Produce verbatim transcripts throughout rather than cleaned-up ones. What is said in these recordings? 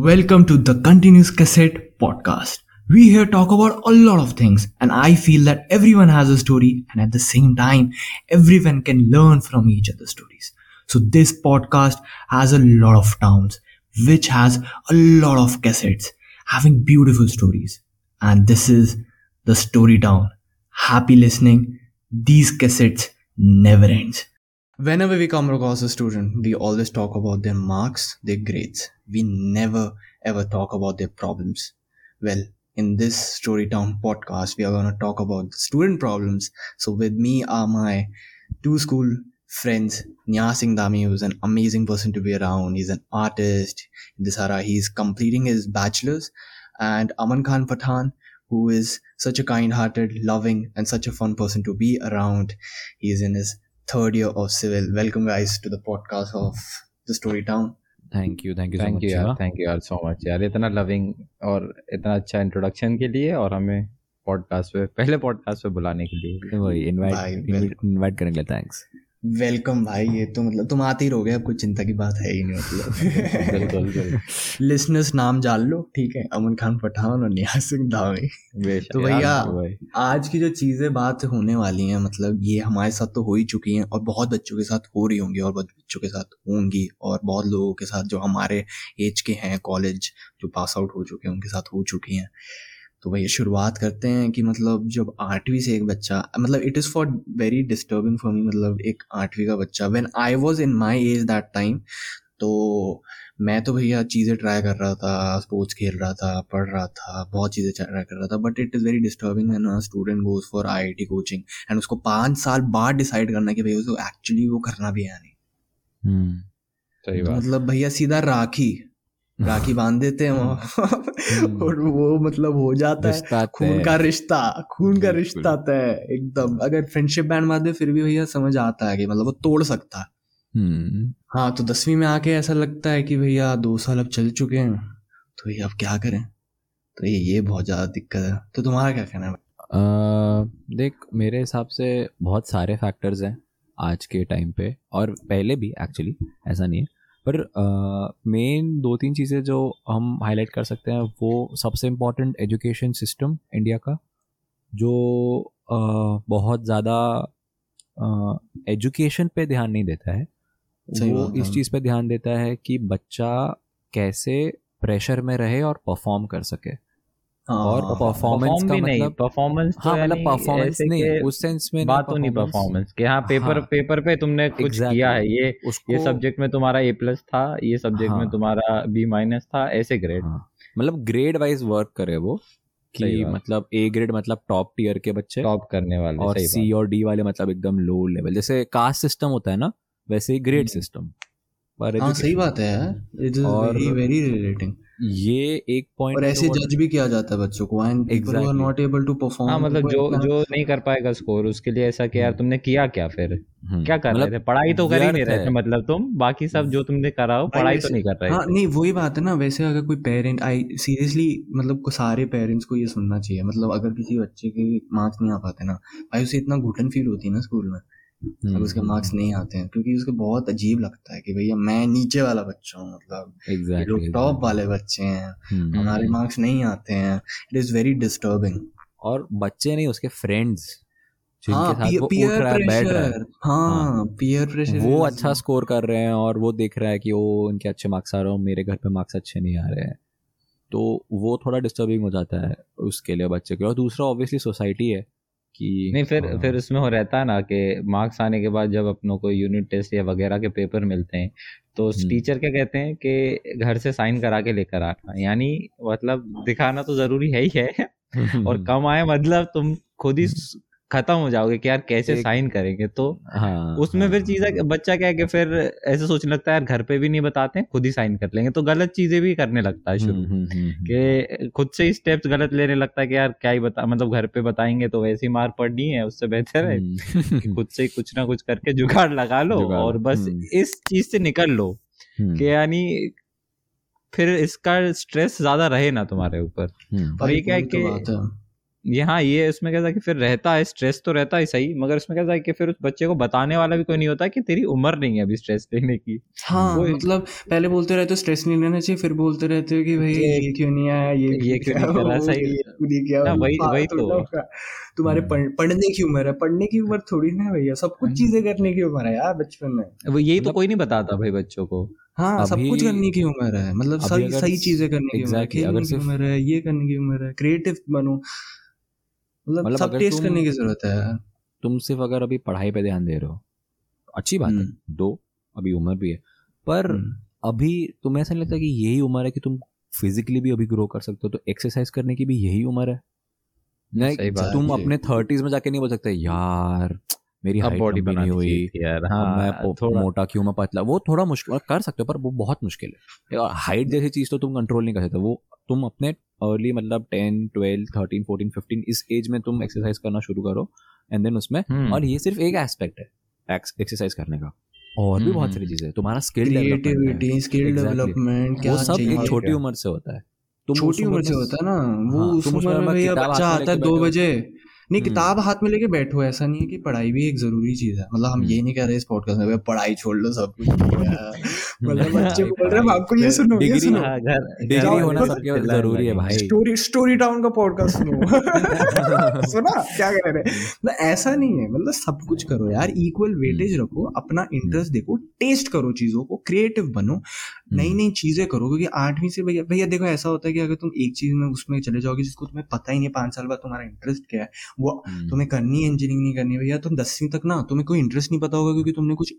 Welcome to the Continuous Cassette podcast. We here talk about a lot of things, and I feel that everyone has a story, and at the same time, everyone can learn from each other's stories. So this podcast has a lot of towns, which has a lot of cassettes, having beautiful stories. And this is the Story Town. Happy listening. These cassettes never ends. Whenever we come across a student, we always talk about their marks, their grades. We never ever talk about their problems. Well, in this Story Town podcast, we are going to talk about student problems. So with me are my two school friends, Nyasing Dami, who is an amazing person to be around. He's an artist. This era, he's completing his bachelor's. And Aman Khan Pathan, who is such a kind-hearted, loving, and such a fun person to be around. He's in his third year of civil. Welcome, guys, to the podcast of the Story Town. Thank you, thank you, thank so you, much, yaar. Thank you, yaar, so much, yaar. इतना loving और इतना अच्छा introduction के लिए और हमें podcast पे पहले podcast पे बुलाने के लिए वही invite invite करने के लिए thanks. Welcome, भाई. ये तो मतलब तुम आते ही रहोगे, अब कोई चिंता की बात है ही नहीं. मतलब बिल्कुल बिल्कुल. Listeners नाम जान लो, ठीक है? अमन खान पठान और नियाज़ सिंह दामी. तो भैया आज की जो चीजें बात होने वाली हैं, मतलब ये हमारे साथ तो हो ही चुकी हैं और बहुत बच्चों के साथ हो रही होंगी और बहुत बच्चों के साथ होंगी और बहुत लोगों के साथ जो हमारे एज के हैं, कॉलेज जो पास आउट हो चुके हैं, उनके साथ हो चुकी हैं. तो भैया शुरुआत करते हैं कि मतलब जब आठवीं से एक बच्चा, मतलब it is for very disturbing for me, मतलब एक आठवीं का बच्चा when I was in my age that time, तो मैं तो भैया चीज़ें ट्राई कर रहा था, स्पोर्ट्स खेल रहा था, पढ़ रहा था, बहुत चीज़ें ट्राई कर रहा था. But it is very disturbing when a student goes for I I T coaching and उसको पाँच साल बाद डिसाइड करना कि भैया उसको एक्चुअली वो करना भी है नहीं. सही बात. मतलब भैया सीधा राखी राखी बांध देते हैं और वो मतलब हो जाता है खून का रिश्ता, खून का रिश्ता तय एकदम. अगर फ्रेंडशिप बैंड बांध दे फिर भी भैया समझ आता है कि मतलब वो तोड़ सकता है. हाँ, तो दसवीं में आके ऐसा लगता है कि भैया दो साल अब चल चुके हैं, तो ये अब क्या करें? तो ये ये बहुत ज्यादा दिक्कत है. तो तुम्हारा क्या कहना है? आ, देख, मेरे हिसाब से बहुत सारे फैक्टर्स हैं आज के टाइम पे और पहले भी एक्चुअली, ऐसा नहीं है. पर मेन दो तीन चीज़ें जो हम हाईलाइट कर सकते हैं, वो सबसे इम्पॉर्टेंट एजुकेशन सिस्टम इंडिया का, जो uh, बहुत ज़्यादा एजुकेशन uh, पे ध्यान नहीं देता है. वो इस चीज़ पे ध्यान देता है कि बच्चा कैसे प्रेशर में रहे और परफॉर्म कर सके. और परफॉर्मेंस का मतलब परफॉर्मेंस, हाँ मतलब परफॉर्मेंस नहीं उस सेंस में बात तो नहीं, परफॉर्मेंस कि हाँ पेपर पेपर पे तुमने कुछ किया है, ये ये सब्जेक्ट में तुम्हारा ए प्लस था, ये सब्जेक्ट में तुम्हारा बी माइनस था, ऐसे ग्रेड. मतलब ग्रेड वाइज वर्क करे वो, कि मतलब ए ग्रेड मतलब टॉप टीयर के बच्चे, टॉप करने वाले, और सी और डी वाले मतलब एकदम लो लेवल. जैसे कास्ट सिस्टम होता है ना, वैसे ही ग्रेड सिस्टम. हाँ, सही बात है यार. It is very very relating. ये एक पॉइंट. और ऐसे जज भी किया जाता है बच्चों को, and people are not able to perform. हाँ, मतलब जो जो नहीं कर पाएगा स्कोर, उसके लिए ऐसा कि यार तुमने किया क्या, फिर क्या कर रहे थे, पढ़ाई तो कर ही नहीं रहे थे, मतलब तुम बाकी सब जो तुमने करा हो पढ़ाई तो नहीं कर रहे. हाँ, नहीं वही बात है ना. वैसे अगर कोई पेरेंट, आई सीरियसली मतलब सारे पेरेंट्स को ये सुनना चाहिए, मतलब अगर किसी बच्चे के मार्क्स नहीं आ पाते ना भाई, उसे इतना घुटन फील होती है ना स्कूल में अगर उसके मार्क्स नहीं आते हैं, क्योंकि उसको बहुत अजीब लगता है कि भैया मैं नीचे वाला बच्चा हूँ, मतलब exactly, लोग exactly. टॉप वाले बच्चे हैं, हमारे मार्क्स नहीं आते हैं. It is very disturbing. और बच्चे नहीं, उसके फ्रेंड्स वो अच्छा स्कोर कर रहे हैं और वो देख रहा है कि वो इनके अच्छे मार्क्स आ रहे हैं, मेरे घर पे मार्क्स अच्छे नहीं आ रहे हैं, तो वो थोड़ा डिस्टर्बिंग हो जाता है उसके लिए बच्चे के. और दूसरा ऑब्वियसली सोसाइटी है कि नहीं, फिर आ, फिर उसमें हो रहता है ना कि मार्क्स आने के बाद जब अपनों को यूनिट टेस्ट या वगैरह के पेपर मिलते हैं तो टीचर क्या कहते हैं कि घर से साइन करा के लेकर आना, यानी मतलब दिखाना तो जरूरी है ही है और कम आए मतलब तुम खुद ही खत्म हो जाओगे कि यार कैसे साइन करेंगे. तो हाँ, उसमें हाँ, फिर चीज़ें बच्चा क्या है कि फिर ऐसे सोचने लगता है यार घर पे भी नहीं बताते हैं, खुद ही साइन कर लेंगे, तो गलत चीजें भी करने लगता है शुरू कि खुद से ही स्टेप्स गलत लेने लगता है कि यार क्या ही बता, मतलब घर पे बताएंगे तो वैसे ही मार पड़नी है, उससे बेहतर है कि खुद से ही कुछ ना कुछ करके जुगाड़ लगा लो और बस इस चीज से निकल लो कि यानी फिर इसका स्ट्रेस ज्यादा रहे ना तुम्हारे ऊपर. और ये क्या है कि यहाँ ये इसमें कैसा कि फिर रहता है स्ट्रेस, तो रहता है सही, मगर इसमें कैसा है कि फिर उस बच्चे को बताने वाला भी कोई नहीं होता कि तेरी उम्र नहीं है अभी स्ट्रेस लेने की। हाँ, मतलब पहले बोलते रहते हो स्ट्रेस नहीं लेना चाहिए, फिर बोलते रहते हो कि भाई ये क्यों नहीं आया, ये ये क्यों नहीं करा, सही वही तो तुम्हारे पढ़ने की उम्र है, पढ़ने की उम्र थोड़ी ना है भैया, सब कुछ चीजें करने की उम्र है यार बचपन में। वो यही तो कोई नहीं बताता भाई बच्चों को। हाँ, सब कुछ करने की उम्र है, मतलब सही सही चीजें करने की उम्र है, खेलने की उम्र है, ये करने की उम्र है, क्रिएटिव बनो, मतलब सब टेस्ट करने की जरूरत है। तुम सिर्फ अगर अभी पढ़ाई पे ध्यान दे रहे हो, अच्छी बात है, दो, अभी उम्र भी है, पर अभी तुम्हें ऐसा नहीं लगता कि यही उम्र है कि तुम फिजिकली भी अभी ग्रो कर सकते हो, तो एक्सरसाइज करने की भी यही उम्र है। नहीं, तुम अपने थर्टीज में जाके नहीं बोल सकते यार मेरी हाइट बॉडी बनी हुई यार, हाँ, मैं थोड़ा मोटा क्यों, मैं पतला, वो थोड़ा मुश्किल, कर सकते हो पर वो बहुत मुश्किल है। और हाइट जैसी चीज़ तो तुम कंट्रोल नहीं कर सकते, वो तुम अपने अर्ली मतलब ten twelve thirteen fourteen fifteen इस एज में तुम एक्सरसाइज करना शुरू करो एंड देन उसमें। और ये सिर्फ एक एस्पेक्ट है एक्सरसाइज करने का, और भी बहुत सारी चीजें, तुम्हारा स्किल डेवलपमेंट, स्किल डेवलपमेंट, वो सब एक छोटी उम्र से होता है, छोटी उम्र से होता है ना। वो उस उम्र में भैया बच्चा आता है दो बजे नहीं, किताब हाथ में लेके बैठो, ऐसा नहीं है कि पढ़ाई भी एक जरूरी चीज है, मतलब हम ये नहीं कह रहे इस पॉडकास्ट में पढ़ाई छोड़ लो सब कुछ, मतलब बच्चे बोल रहे हैं आपको ये सुनो ये सुनो, डिग्री होना सबके जरूरी है भाई, स्टोरी स्टोरी टाउन का पॉडकास्ट सुनो, सुना क्या कह रहे हैं, ऐसा नहीं है, मतलब सब कुछ करो यार, इक्वल वेटेज रखो, अपना इंटरेस्ट देखो, टेस्ट करो चीजों को, क्रिएटिव बनो, नई नई चीजें करो, क्योंकि आठवीं से भैया भैया देखो ऐसा होता है कि अगर तुम एक चीज में उसमें चले जाओगे जिसको तुम्हें पता ही नहीं पांच साल बाद तुम्हारा इंटरेस्ट क्या है, वो तुम्हें करनी है इंजीनियरिंग नहीं करनी है भैया, तुम दसवीं तक ना तुम्हें कोई इंटरेस्ट नहीं पता होगा क्योंकि तुमने कुछ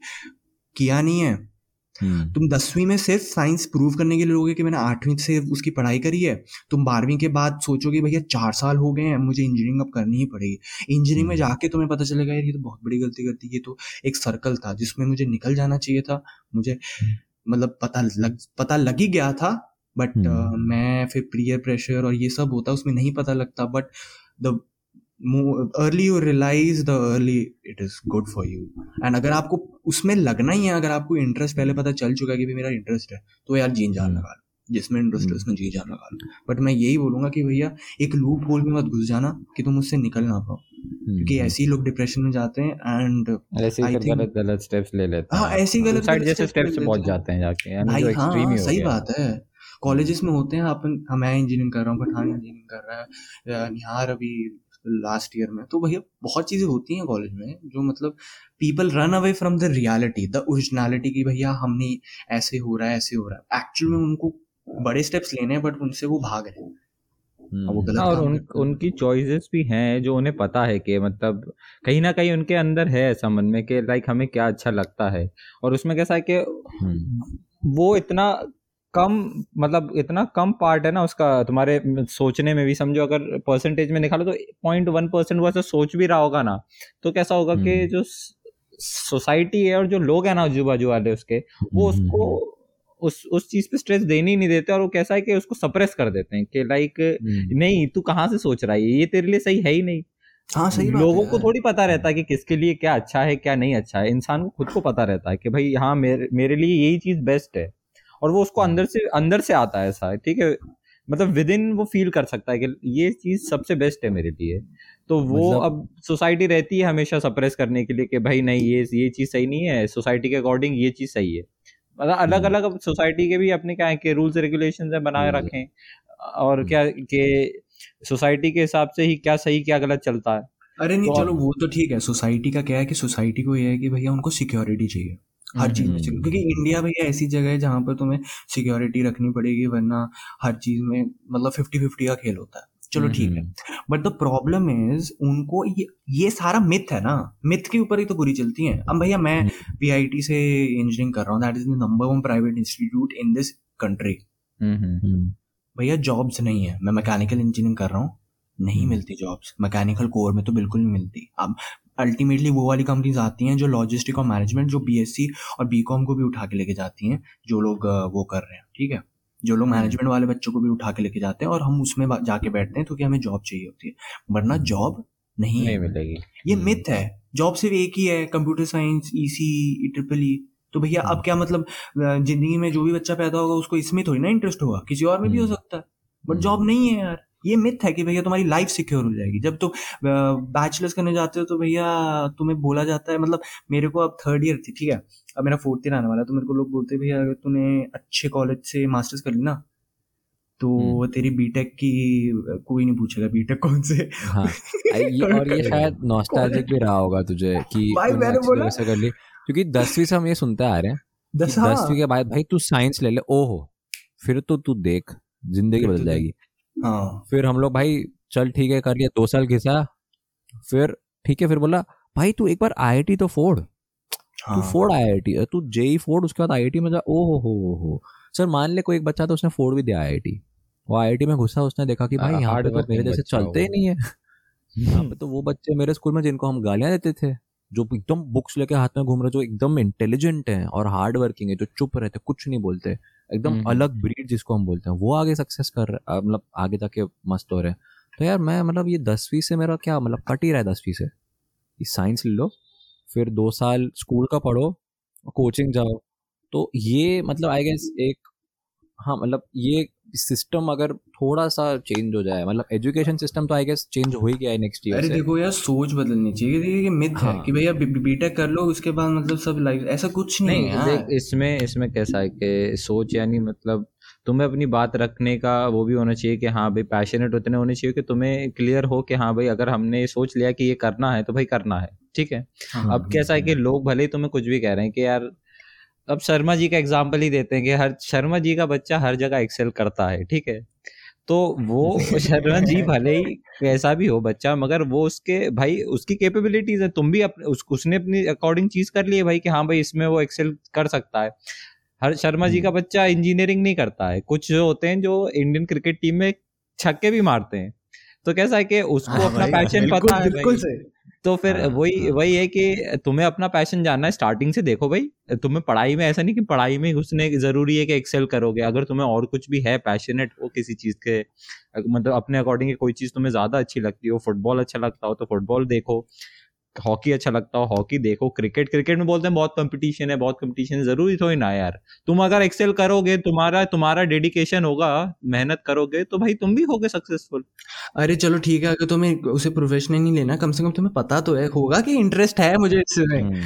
किया नहीं है, तुम दसवीं में सिर्फ साइंस प्रूव करने के लिए लोगे कि मैंने आठवीं से उसकी पढ़ाई करी है, तुम बारहवीं के बाद सोचोगे भैया चार साल हो गए हैं मुझे इंजीनियरिंग अब करनी ही पड़ेगी, इंजीनियरिंग में जाके तुम्हें पता चलेगा यार ये तो बहुत बड़ी गलती करती है, ये तो एक सर्कल था जिसमें मुझे निकल जाना चाहिए था, मुझे मतलब पता लग पता लग ही गया था, बट uh, मैं फिर पीयर प्रेशर और ये सब होता है उसमें नहीं पता लगता, but the early you realise the early it is good for you, and अगर आपको उसमें लगना ही है, अगर आपको इंटरेस्ट पहले पता चल चुका है कि भी मेरा इंटरेस्ट है, तो यार जीन जान लगा लो, जिसमें इंटरेस्ट है उसमें जीन जान लगा लो, बट मैं यही बोलूंगा कि भैया एक लूप होल में मत घुस जाना कि तुम उससे निकल ना पाओ, क्योंकि ऐसे ही लोग डिप्रेशन में जाते हैं एंड गलत गलत स्टेप्स ले लेते हैं, ऐसे ही गलत जैसे स्टेप्स पहुंच जाते हैं जाके, सही बात है। कॉलेजेस में होते हैं अपन, मैं इंजीनियरिंग कर रहा हूँ, पठान इंजीनियरिंग कर रहा है, निहार अभी लास्ट ईयर में, तो भैया बहुत चीज़ें होती हैं कॉलेज में जो मतलब people run away from the reality, the originality की भैया हमने ऐसे हो रहा है ऐसे हो रहा है, एक्चुअल में उनको बड़े स्टेप्स लेने हैं बट उनसे वो भाग रहे हैं। और उन, उनकी चॉइसेस भी हैं जो उन्हें पता है कि मतलब कहीं ना कहीं उनके अंदर है ऐसा मन में कि लाइक हमें क्या अच्छा लगता है, और उसमें कैसा है कि वो इतना कम मतलब इतना कम पार्ट है ना उसका तुम्हारे सोचने में भी, समझो अगर परसेंटेज में निकालो तो पॉइंट वन परसेंट वैसा सोच भी रहा होगा ना, तो कैसा होगा कि जो सोसाइटी है और जो लोग हैं ना आजू बाजू वाले उसके, वो उसको उस उस चीज पे स्ट्रेस देने ही नहीं देते, और वो कैसा है कि उसको सप्रेस कर देते हैं कि लाइक नहीं तू कहाँ से सोच रहा है, ये तेरे लिए सही है ही नहीं। हाँ सही बात, लोगों को थोड़ी पता रहता है कि किसके लिए क्या अच्छा है क्या नहीं अच्छा है, इंसान को खुद को पता रहता है कि भाई हाँ मेरे मेरे लिए यही चीज बेस्ट है, और वो उसको अंदर से अंदर से आता है ऐसा, ठीक है, मतलब विद इन वो फील कर सकता है कि ये चीज सबसे बेस्ट है मेरे लिए, तो वो मतलब, अब सोसाइटी रहती है हमेशा सप्रेस करने के लिए कि भाई नहीं ये ये चीज सही नहीं है, सोसाइटी के अकॉर्डिंग ये चीज सही है, मतलब अलग अलग सोसाइटी के भी अपने क्या है कि रूल्स रेगुलेशंस बना रखें, और क्या कि सोसाइटी के हिसाब से ही क्या सही क्या गलत चलता है। अरे नहीं चलो वो तो ठीक है, सोसाइटी का क्या है कि सोसाइटी को ये है कि भैया उनको सिक्योरिटी चाहिए हर चीज में, क्योंकि इंडिया भैया ऐसी जगह है जहाँ पर तुम्हें सिक्योरिटी रखनी पड़ेगी, वरना हर चीज में मतलब फिफ्टी फिफ्टी का खेल होता है। चलो ठीक है, बट द प्रॉब्लम इज उनको ये ये सारा मिथ है ना, मिथ के ऊपर ही तो पूरी चलती है। अब भैया मैं पी आई टी से इंजीनियरिंग कर रहा हूँ, that is the number one private institute in this country. भैया जॉब्स नहीं है, मैं मैकेनिकल इंजीनियरिंग कर रहा हूँ, नहीं मिलती जॉब्स, मैकेनिकल कोर में तो बिल्कुल नहीं मिलती। अब अल्टीमेटली वो वाली कंपनीज आती हैं जो लॉजिस्टिक और मैनेजमेंट, जो बीएससी और बीकॉम को भी उठा के लेके जाती हैं, जो लोग वो कर रहे हैं, ठीक है, जो लोग मैनेजमेंट वाले बच्चों को भी उठा के लेके जाते हैं, और हम उसमें जाके बैठते हैं क्योंकि हमें जॉब चाहिए होती है, वरना जॉब नहीं, नहीं मिलेगी। ये मिथ है, जॉब सिर्फ एक ही है, computer science, EC, triple E. तो भैया अब क्या मतलब जिंदगी में जो भी बच्चा पैदा होगा उसको इसमें थोड़ी ना इंटरेस्ट होगा, किसी और में भी हो सकता है, बट जॉब नहीं है यार। ये मिथ है कि भैया तुम्हारी लाइफ सिक्योर हो जाएगी। जब तुम बैचलर्स करने जाते हो तो भैया तुम्हें बोला जाता है, मतलब मेरे को अब थर्ड ईयर थी, ठीक है, अब मेरा फोर्थ ईयर आने वाला है, तो मेरे को लोग बोलते हैं भैया अगर तूने अच्छे कॉलेज से मास्टर्स कर ली ना तो तेरी बीटेक की कोई नहीं पूछेगा बीटेक कौन से। हाँ, ये, और ये शायद नॉस्टैल्जिक भी रहा होगा तुझे कि ऐसा कर ली, क्योंकि दसवीं से हम ये सुनते आ रहे हैं दसवीं के बाद भाई तू साइंस ले ले, ओहो फिर तो तू देख जिंदगी बदल जाएगी। हाँ, फिर हम लोग भाई चल ठीक है कर लिया, दो साल घिसा, फिर ठीक है, फिर बोला भाई तू एक बार आई आई टी तो फोड़, तू फोड़ आई आई टी, तू जेई फोड़, उसके बाद आई आई टी में जा। ओहो हो हो सर, मान ले कोई एक बच्चा तो उसने फोड़ भी दिया आई आई टी, वो आई आई टी में घुसा, उसने देखा कि भाई यहाँ पे तो मेरे जैसे चलते ही नहीं है, यहाँ पे तो वो बच्चे मेरे स्कूल में जिनको हम गालियाँ देते थे, जो एकदम बुक्स लेके हाथ में घूम रहे, जो एकदम इंटेलिजेंट है और हार्ड वर्किंग है, जो चुप रहते कुछ नहीं बोलते, एकदम अलग ब्रीड जिसको हम बोलते हैं, वो आगे सक्सेस कर रहे, मतलब आगे जाके मस्त हो रहे हैं। तो यार मैं मतलब ये दसवीं से मेरा क्या मतलब कट ही रहा है, दसवीं से साइंस ले लो, फिर दो साल स्कूल का पढ़ो, कोचिंग जाओ, तो ये मतलब आई गेस एक हाँ मतलब ये सिस्टम अगर थोड़ा सा चेंज हो जाए, मतलब एजुकेशन सिस्टम तो आई गेस चेंज हो ही गया है नेक्स्ट ईयर से। अरे देखो यार सोच बदलनी चाहिए, देखिए ये मिथ है कि भैया बीटेक कर लो उसके बाद मतलब सब लाइफ, ऐसा कुछ नहीं है इसमें। इसमें कैसा है कि सोच यानी मतलब तुम्हें अपनी बात रखने का वो भी होना चाहिए कि हाँ भाई पैशनेट उतने होने चाहिए कि तुम्हें क्लियर हो कि हाँ भाई अगर हमने ये सोच लिया कि ये करना है तो भाई करना है, ठीक है। अब कैसा है कि लोग भले ही तुम्हें कुछ भी कह रहे हैं कि यार, अब शर्मा जी का एग्जाम्पल ही देते हैं कि हर शर्मा जी का बच्चा हर जगह एक्सेल करता है, ठीक है, तो वो शर्मा जी भले ही कैसा भी हो बच्चा, मगर वो उसके भाई उसकी कैपेबिलिटीज है, तुम भी अपने उस, उसने अपनी अकॉर्डिंग चीज कर ली है भाई कि हाँ भाई इसमें वो एक्सेल कर सकता है। हर शर्मा जी का बच्चा इंजीनियरिंग नहीं करता है, कुछ जो होते हैं जो इंडियन क्रिकेट टीम में छक्के भी मारते हैं, तो कैसा है कि उसको अपना पैशन पता है, तो फिर वही वही है कि तुम्हें अपना पैशन जानना है स्टार्टिंग से। देखो भाई तुम्हें पढ़ाई में ऐसा नहीं कि पढ़ाई में घुसने जरूरी है कि एक्सेल करोगे, अगर तुम्हें और कुछ भी है, पैशनेट हो किसी चीज़ के, मतलब अपने अकॉर्डिंग कोई चीज़ तुम्हें ज़्यादा अच्छी लगती हो, फुटबॉल अच्छा लगता हो तो फुटबॉल देखो, हॉकी अच्छा लगता हो हॉकी देखो, क्रिकेट क्रिकेट में बोलते हैं बहुत कंपटीशन है, बहुत कंपटीशन है, जरूरी थोड़ी ना यार, तुम अगर एक्सेल करोगे, तुम्हारा तुम्हारा डेडिकेशन होगा, मेहनत करोगे तो भाई तुम भी होगे सक्सेसफुल। अरे चलो ठीक है, अगर तुम्हें उसे प्रोफेशनल नहीं लेना, कम से कम तुम्हें पता तो है होगा कि इंटरेस्ट है मुझे इसमें।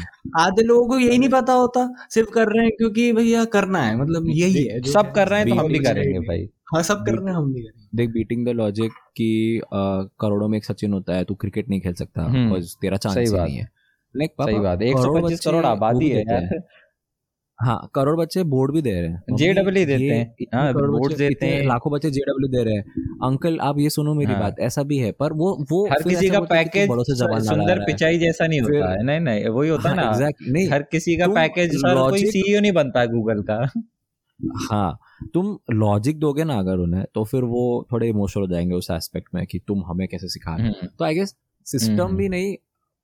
आधे लोगों को यही नहीं पता होता, सिर्फ कर रहे हैं क्योंकि भैया करना है, मतलब यही है, सब कर रहे हैं तो हम भी करेंगे भाई। हाँ सब कर रहे हैं हम भी करेंगे। देख बीटिंग द लॉजिक की करोड़ों में एक सचिन होता है, तू क्रिकेट नहीं खेल सकता बिकॉज़ तेरा चांस ही नहीं है। सही बात है, एक सौ पच्चीस करोड़ आबादी है। हाँ करोड़ बच्चे बोर्ड भी दे रहे हैं, जेडब्ल्यू देते हैं, बोर्ड देते हैं, लाखों बच्चे जेडब्ल्यू दे रहे हैं। अंकल आप ये सुनो मेरी बात, ऐसा भी है, पर वो वो हर किसी का पैकेज सुंदर पिचाई जैसा नहीं होता है, नहीं नहीं वही होता है ना, एग्जैक्ट हर किसी का पैकेज, कोई सीईओ नहीं बनता गूगल का। हाँ तुम लॉजिक दोगे ना अगर उन्हें, तो फिर वो थोड़े इमोशनल हो जाएंगे उस एस्पेक्ट में कि तुम हमें कैसे सिखा रहे हो। तो आई गेस सिस्टम भी नहीं,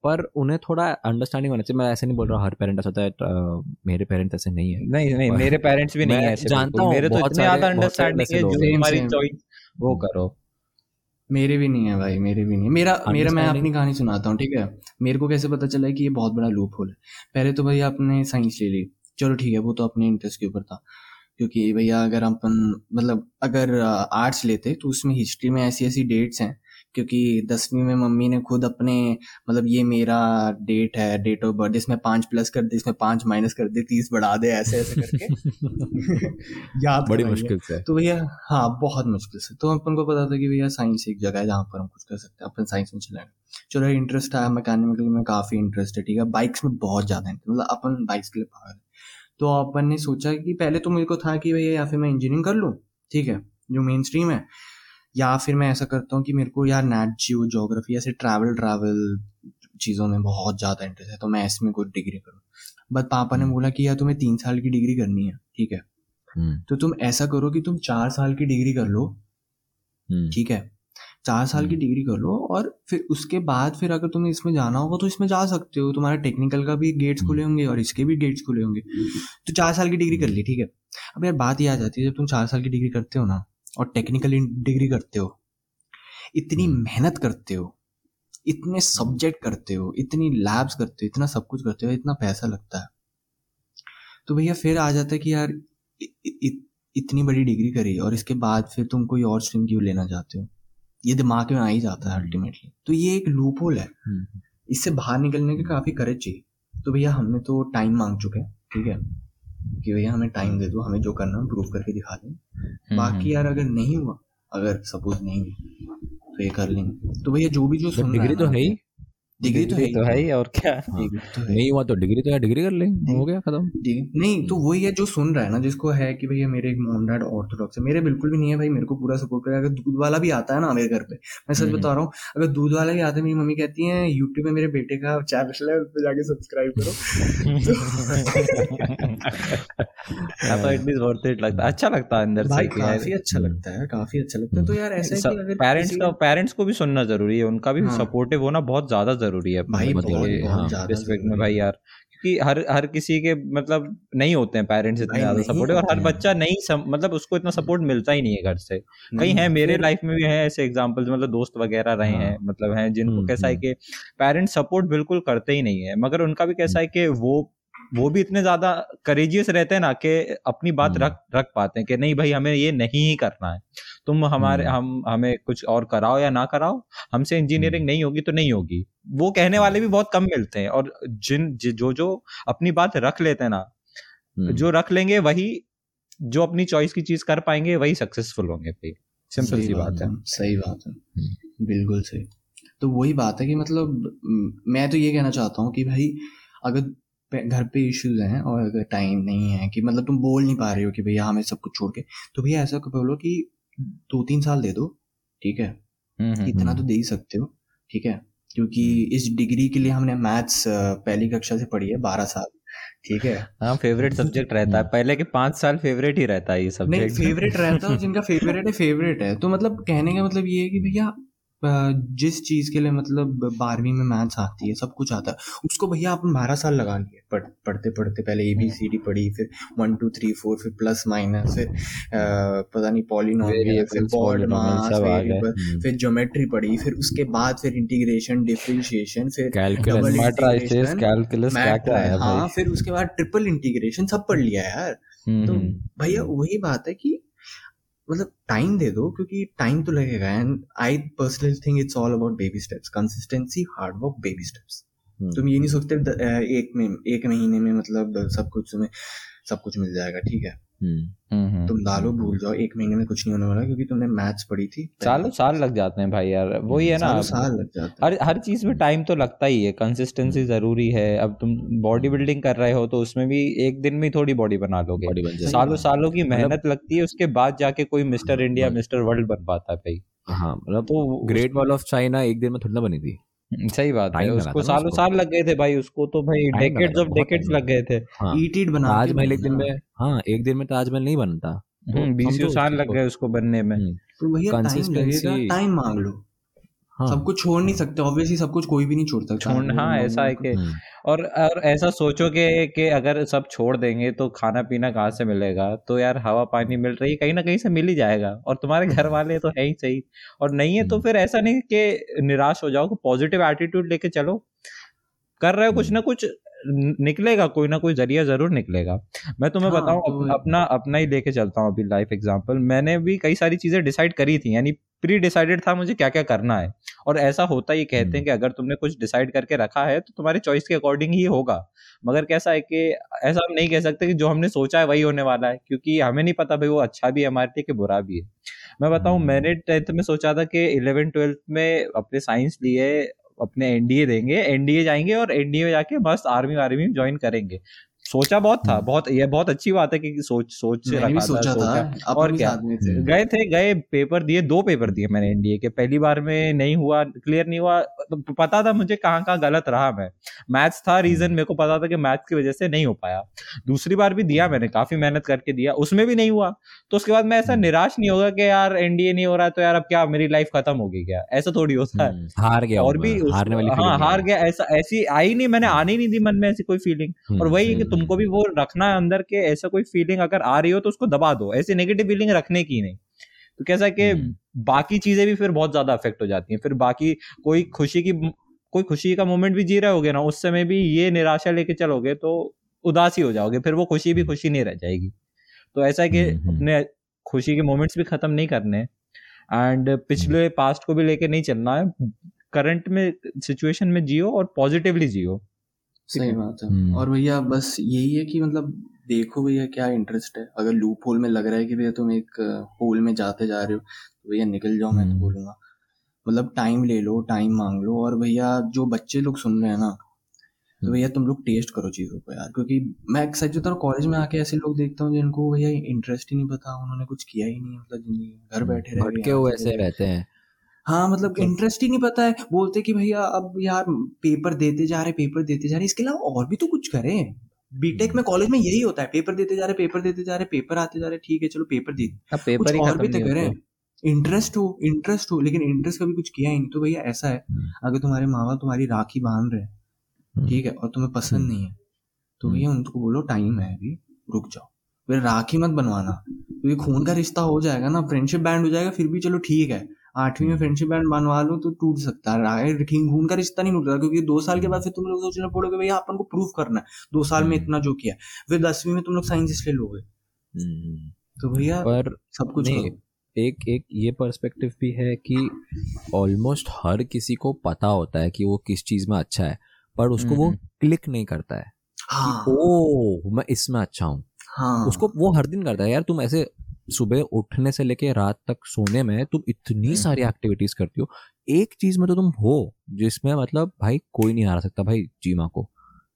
पर उन्हें थोड़ा अंडरस्टैंडिंग होना चाहिए। मैं ऐसे नहीं बोल रहा हर पेरेंट ऐसा होता है, मेरे पेरेंट्स ऐसे नहीं है, नहीं नहीं मेरे पेरेंट्स भी नहीं है, जानता हूँ, मेरे तो इतने ज्यादा अंडरस्टैंडिंग है, जो हमारी चॉइस वो करो। मेरे भी नहीं है भाई, मेरे भी नहीं है। मेरा मेरा मैं अपनी कहानी सुनाता हूँ, ठीक है। मेरे को कैसे पता चला कि ये बहुत बड़ा लूप होल है, पहले तो भाई आपने साइंस ले ली, चलो ठीक है, वो तो अपने इंटरेस्ट के ऊपर था, क्योंकि भैया अगर हम मतलब अगर आर्ट्स लेते तो उसमें हिस्ट्री में ऐसी ऐसी डेट्स हैं, क्योंकि दसवीं में मम्मी ने खुद अपने मतलब ये मेरा डेट है, डेट ऑफ बर्थ, इसमें पाँच प्लस कर दे, इसमें पाँच माइनस कर दे, तीस बढ़ा दे, ऐसे ऐसे करके याद बड़ी मुश्किल से। तो भैया हाँ बहुत मुश्किल से, तो अपन को पता था कि भैया साइंस एक जगह है जहाँ पर हम कुछ कर सकते हैं, अपन साइंस में चलाएंगे। चलो इंटरेस्ट आया, मैकेनिकल में काफ़ी इंटरेस्ट है, ठीक है, बाइक्स में बहुत ज़्यादा इंटरेस्ट, मतलब अपन बाइक्स के लिए पागल। तो अपन ने सोचा कि पहले तो मेरे को था कि भैया या फिर मैं इंजीनियरिंग कर लूँ, ठीक है, जो मेन स्ट्रीम है, या फिर मैं ऐसा करता हूँ कि मेरे को यार नेट जियो जोग्राफी ऐसे ट्रैवल ट्रैवल चीज़ों में बहुत ज़्यादा इंटरेस्ट है, तो मैं इसमें कोई डिग्री करूँ। बट पापा ने बोला कि यार तुम्हें तीन साल की डिग्री करनी है, ठीक है, तो तुम ऐसा करो कि तुम चार साल की डिग्री कर लो, ठीक है, चार साल की डिग्री कर लो, और फिर उसके बाद फिर अगर तुम्हें इसमें जाना होगा तो इसमें जा सकते हो, तुम्हारे टेक्निकल का भी गेट्स खुले होंगे और इसके भी गेट्स खुले होंगे, तो चार साल की डिग्री कर ली, ठीक है। अब यार बात ये आ जाती है, जब तुम चार साल की डिग्री करते हो ना और टेक्निकल डिग्री करते हो, इतनी मेहनत करते हो, इतने सब्जेक्ट करते हो, इतनी लैब्स करते हो, इतना सब कुछ करते हो, इतना पैसा लगता है, तो भैया फिर आ जाता है कि यार इ, इ, इ, इतनी बड़ी डिग्री करी और इसके बाद फिर तुम कोई और स्ट्रीम क्यों लेना चाहते हो, ये दिमाग में आ ही जाता है अल्टीमेटली. तो ये एक लूप होल है, इससे बाहर निकलने के काफ़ी करेज चाहिए. तो भैया हमने तो टाइम मांग चुके हैं, ठीक है, कि भैया हमें टाइम दे दो, हमें जो करना है प्रूव करके दिखा दें. बाकी यार अगर नहीं हुआ, अगर सपोज नहीं हुआ तो ये कर लेंगे. तो भैया जो भी जो सुन रहा है, तो है डिग्री तो है तो है और क्या, नहीं हुआ तो डिग्री तो है, डिग्री कर ले, हो गया खत्म. नहीं तो वही है जो सुन रहा है ना, जिसको है कि भैया मेरे एक मॉम डैड ऑर्थोडॉक्स है, मेरे बिल्कुल भी नहीं है भाई, मेरे को पूरा सपोर्ट करेगा. अगर दूध वाला भी आता है ना मेरे घर पे, मैं सच बता रहा हूँ, अगर दूध वाला भी आता है, मेरी मम्मी कहती है यूट्यूब में मेरे बेटे का चैनल है, उस पर जाके सब्सक्राइब करो. अच्छा लगता है अंदर से, काफी अच्छा लगता है, काफी अच्छा लगता है. तो यार ऐसा पेरेंट्स का, पेरेंट्स को भी सुनना जरूरी है, उनका भी सपोर्टिव होना बहुत ज्यादा जरूरी है भाई, रिस्पेक्ट में भाई यार, कि हर हर किसी के मतलब नहीं होते हैं पेरेंट्स इतने ज्यादा सपोर्टिव, और हर बच्चा नहीं सम, मतलब उसको इतना सपोर्ट मिलता ही नहीं है घर से. कई हैं मेरे लाइफ में भी हैं ऐसे एग्जांपल्स, मतलब दोस्त वगैरह रहे हैं, मतलब हैं जिनको कैसा है कि पेरेंट्स सपोर्ट बिल्कुल करते ही नहीं है, मगर उनका भी कैसा है कि वो वो भी इतने ज्यादा करेजियस रहते हैं ना कि अपनी बात रख रख पाते हैं कि नहीं भाई हमें ये नहीं ही करना है, तुम हमारे हम हमें कुछ और कराओ या ना कराओ, हमसे इंजीनियरिंग नहीं होगी तो नहीं होगी. वो कहने वाले भी बहुत कम मिलते हैं, और जिन जो जो अपनी बात रख लेते हैं ना, जो रख लेंगे वही, जो अपनी चॉइस की चीज कर पाएंगे वही सक्सेसफुल होंगे. फिर सिंपल सी बात है. सही बात है, बिल्कुल सही. तो वही बात है कि मतलब मैं तो ये कहना चाहता हूँ कि भाई अगर घर पे इश्यूज हैं और अगर टाइम नहीं है कि मतलब तुम बोल नहीं पा रहे हो कि भैया हमें सब कुछ छोड़ के, तो भैया ऐसा बोलो कि दो तीन साल दे दो, ठीक है, इतना तो दे ही सकते हो, ठीक है, क्योंकि इस डिग्री के लिए हमने मैथ्स पहली कक्षा से पढ़ी है, बारह साल, ठीक है. हाँ, फेवरेट सब्जेक्ट रहता है पहले के पांच साल, फेवरेट ही रहता है ये सब्जेक्ट. नहीं, फेवरेट रहता है जिनका फेवरेट है, फेवरेट है. तो मतलब कहने का मतलब ये है कि भैया जिस चीज़ के लिए मतलब बारहवीं में मैथ्स आती है, सब कुछ आता है, उसको भैया आपने बारह साल लगा लिए पढ़ पढ़ते पढ़ते. पहले ए बी सी डी पढ़ी, फिर वन टू थ्री फोर, फिर प्लस माइनस, फिर पता नहीं पॉलीनोमियल, फिर बॉड मास, फिर ज्योमेट्री पढ़ी, फिर उसके बाद फिर इंटीग्रेशन, डिफरेंशिएशन, फिर कैलकुलस, हाँ, फिर उसके बाद ट्रिपल इंटीग्रेशन सब पढ़ लिया यार. तो भैया वही बात है कि मतलब टाइम दे दो, क्योंकि टाइम तो लगेगा. And I personally think it's all about baby steps, consistency, hard work, baby steps. तुम ये नहीं सोचते एक में एक महीने में मतलब सब कुछ तुम्हें सब कुछ मिल जाएगा, ठीक है. Mm-hmm. तुम डालो, भूल जाओ, एक महीने में कुछ नहीं होने वाला, क्योंकि तुमने मैथ्स पढ़ी थी. सालों साल लग जाते हैं भाई यार, वही है ना, साल लग जाते हैं. हर हर चीज में टाइम तो लगता ही है, कंसिस्टेंसी जरूरी है. अब तुम बॉडी बिल्डिंग कर रहे हो तो उसमें भी एक दिन में थोड़ी बॉडी बना लोगे, सालों सालों की मेहनत लगती है, उसके बाद जाके कोई मिस्टर इंडिया, मिस्टर वर्ल्ड बन पाता है भाई. हाँ, मतलब तो ग्रेट वॉल ऑफ चाइना एक दिन में थोड़ी ना बनी थी. सही बात है, उसको सालों साल लग गए थे भाई, उसको तो भाई डेकेड्स ऑफ डेकेड्स लग गए थे. ईट ईट बना ताजमहल एक दिन में, हाँ, एक दिन में ताजमहल नहीं बनता, बीस साल लग गए उसको बनने में. तो भैया टाइम लगेगा, टाइम मांग लो. हाँ, सब कुछ छोड़ नहीं सकते ऑब्वियसली, सब कुछ कोई भी नहीं छोड़ता छोड़ना. हाँ, ऐसा है कि और और ऐसा सोचो कि अगर सब छोड़ देंगे तो खाना पीना कहाँ से मिलेगा. तो यार हवा पानी मिल रही, कहीं ना कहीं से मिल ही जाएगा, और तुम्हारे घर वाले तो है ही सही, और नहीं है तो फिर ऐसा नहीं कि निराश हो जाओ, पॉजिटिव एटीट्यूड लेके चलो. कर रहे हो कुछ ना कुछ, निकलेगा कोई ना कोई जरिया जरूर निकलेगा. मैं तुम्हें हाँ, बताऊं तो अपना अपना ही लेके चलता हूं अभी लाइफ एग्जांपल. मैंने भी कई सारी चीजें डिसाइड करी थी, यानी प्री डिसाइडेड था मुझे क्या क्या करना है. और ऐसा होता ही, कहते हैं कि अगर तुमने कुछ डिसाइड करके रखा है तो तुम्हारे चॉइस के अकॉर्डिंग ही होगा, मगर कैसा है कि ऐसा हम नहीं कह सकते कि जो हमने सोचा है वही होने वाला है, क्योंकि हमें नहीं पता भाई वो अच्छा भी है हमारे लिए कि बुरा भी है. मैं बताऊं, मैंने टेंथ में सोचा था कि इलेवन ट्वेल्थ में अपने साइंस लिए अपने एनडीए देंगे, एनडीए जाएंगे और एनडीए में जाके मस्त आर्मी आर्मी ज्वाइन करेंगे. सोचा बहुत था, बहुत, ये बहुत अच्छी बात है कि सोच सोच रखा सोचा था, था और क्या गए थे, गए पेपर दिए, दो पेपर दिए मैंने एनडीए के. पहली बार में नहीं हुआ, क्लियर नहीं हुआ. तो पता था मुझे कहाँ कहाँ गलत रहा मैं. मैथ्स था रीजन, मेरे को पता था कि मैथ्स की वजह से नहीं हो पाया. दूसरी बार भी दिया मैंने, काफी मेहनत करके दिया, उसमें भी नहीं हुआ. तो उसके बाद मैं ऐसा निराश नहीं होगा कि यार एनडीए नहीं हो रहा तो यार अब क्या मेरी लाइफ खत्म हो गई क्या, ऐसा थोड़ी होता है. हार गया और भी, हाँ हार गया, ऐसा ऐसी आई नहीं, मैंने आने नहीं दी मन में ऐसी कोई फीलिंग. और वही कि तुमको भी वो रखना है अंदर के, ऐसा कोई फीलिंग अगर आ रही हो तो उसको दबा दो, ऐसी नेगेटिव फीलिंग रखने की नहीं. तो कैसा है कि बाकी चीजें भी फिर बहुत ज्यादा अफेक्ट हो जाती हैं. फिर बाकी कोई खुशी की कोई खुशी का मोमेंट भी जी रहे होगे ना, उस समय भी ये निराशा लेके चलोगे तो उदासी हो जाओगे, फिर वो खुशी भी खुशी नहीं रह जाएगी. तो ऐसा है कि अपने खुशी के मोमेंट्स भी खत्म नहीं करने, एंड पिछले पास्ट को भी लेके नहीं चलना है, करंट में सिचुएशन में जियो और पॉजिटिवली जियो. सही बात है. और भैया बस यही है कि मतलब देखो भैया क्या इंटरेस्ट है, अगर लूप होल में लग रहा है कि भैया तुम एक होल में जाते जा रहे हो तो भैया निकल जाओ. मैं तो बोलूँगा मतलब टाइम ले लो, टाइम मांग लो. और भैया जो बच्चे लोग सुन रहे हैं ना, तो भैया तुम लोग टेस्ट करो चीज़ों को यार, क्योंकि मैं सच बताऊँ कॉलेज में आके ऐसे लोग देखता हूँ जिनको भैया इंटरेस्ट ही नहीं पता, उन्होंने कुछ किया ही नहीं, मतलब जिंदगी में घर बैठे रह गए वो ऐसे रहते हैं. हाँ मतलब इंटरेस्ट ही नहीं पता है. बोलते कि भैया अब यार पेपर देते जा रहे पेपर देते जा रहे इसके अलावा और भी तो कुछ करें. बीटेक में कॉलेज में यही होता है, पेपर देते जा रहे पेपर देते जा रहे पेपर आते जा रहे, ठीक है चलो पेपर दे पेपर और भी तो करें, इंटरेस्ट हो इंटरेस्ट हो, लेकिन इंटरेस्ट का भी कुछ किया ही नहीं. तो भैया ऐसा है, अगर तुम्हारे माँ बाप तुम्हारी राखी बांध रहे हैं ठीक है और तुम्हें पसंद नहीं है तो भैया उनको बोलो टाइम है अभी रुक जाओ, फिर राखी मत बनवाना, क्योंकि खून का रिश्ता हो जाएगा ना, फ्रेंडशिप बैंड हो जाएगा फिर भी चलो ठीक है. आठवीं में फ्रेंडशिप बैंड बनवा लो तो टूट सकता है, खून का रिश्ता नहीं टूटता, क्योंकि दो साल के बाद फिर तुम लोग सोचना पड़ोगे भैया अपन को प्रूफ करना है, दो साल में इतना जो किया, फिर दसवीं में तुम लोग साइंस इसलिए लोगे. तो भैया पर सब कुछ एक एक ये पर्सपेक्टिव भी है कि ऑलमोस्ट हर किसी को पता होता है कि वो किस चीज में अच्छा है, पर उसको वो क्लिक नहीं करता है. हाँ. ओ मैं इसमें अच्छा हूँ. हाँ. उसको वो हर दिन करता है यार, तुम ऐसे सुबह उठने से लेके रात तक सोने में तुम इतनी सारी एक्टिविटीज करती हो, एक चीज में तो तुम हो जिसमें मतलब भाई कोई नहीं हरा सकता. भाई चीमा को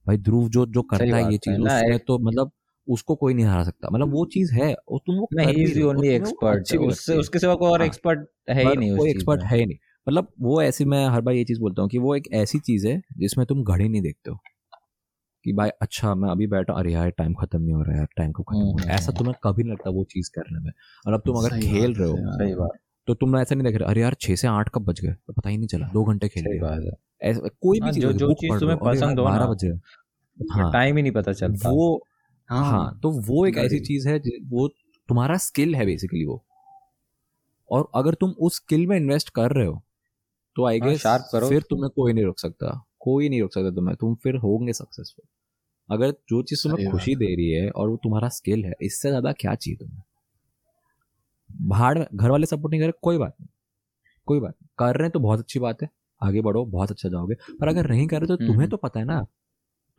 भाई ध्रुव जो जो करता है ये चीज उसमें तो मतलब उसको कोई नहीं हरा सकता, मतलब वो चीज है और तुम वो नहीं, ही ओनली एक्सपर्ट उससे उसके सिवा कोई और एक्सपर्ट है ही नहीं, कोई एक्सपर्ट है ही नहीं. मतलब वो ऐसी मैं हर बार ये चीज बोलता हूँ कि वो एक ऐसी चीज है जिसमें तुम घड़ी नहीं देखते हो कि भाई अच्छा मैं अभी बैठा अरे यार टाइम खत्म नहीं हो रहा है यार टाइम को खत्म हो रहा है, ऐसा तुम्हें कभी नहीं लगता वो चीज करने में. और अब तुम अगर खेल रहे हो सही बात तो तुम ऐसा नहीं देख रहे अरे यार छह से आठ कब बज गए पता ही नहीं चला, दो घंटे खेल रहे हो. कोई भी चीज तुम्हें पसंद हो बारह बज रहे टाइम ही नहीं पता चलता वो. हाँ, हाँ तो वो एक ऐसी चीज है वो तुम्हारा स्किल है बेसिकली वो, और अगर तुम उस स्किल में इन्वेस्ट कर रहे हो तो आई गेस फिर तुम्हें कोई नहीं रोक सकता, कोई नहीं रोक सकता तुम्हें, तुम फिर होंगे सक्सेसफुल. अगर जो चीज तुम्हें खुशी दे रही है और वो तुम्हारा स्किल है, इससे ज्यादा क्या चाहिए तुम्हें. बाहर घर वाले सपोर्ट नहीं कर रहे कोई बात नहीं, कोई बात नहीं कर रहे हैं तो बहुत अच्छी बात है, आगे बढ़ो बहुत अच्छा जाओगे, पर अगर नहीं कर रहे तो तुम्हें तो पता है ना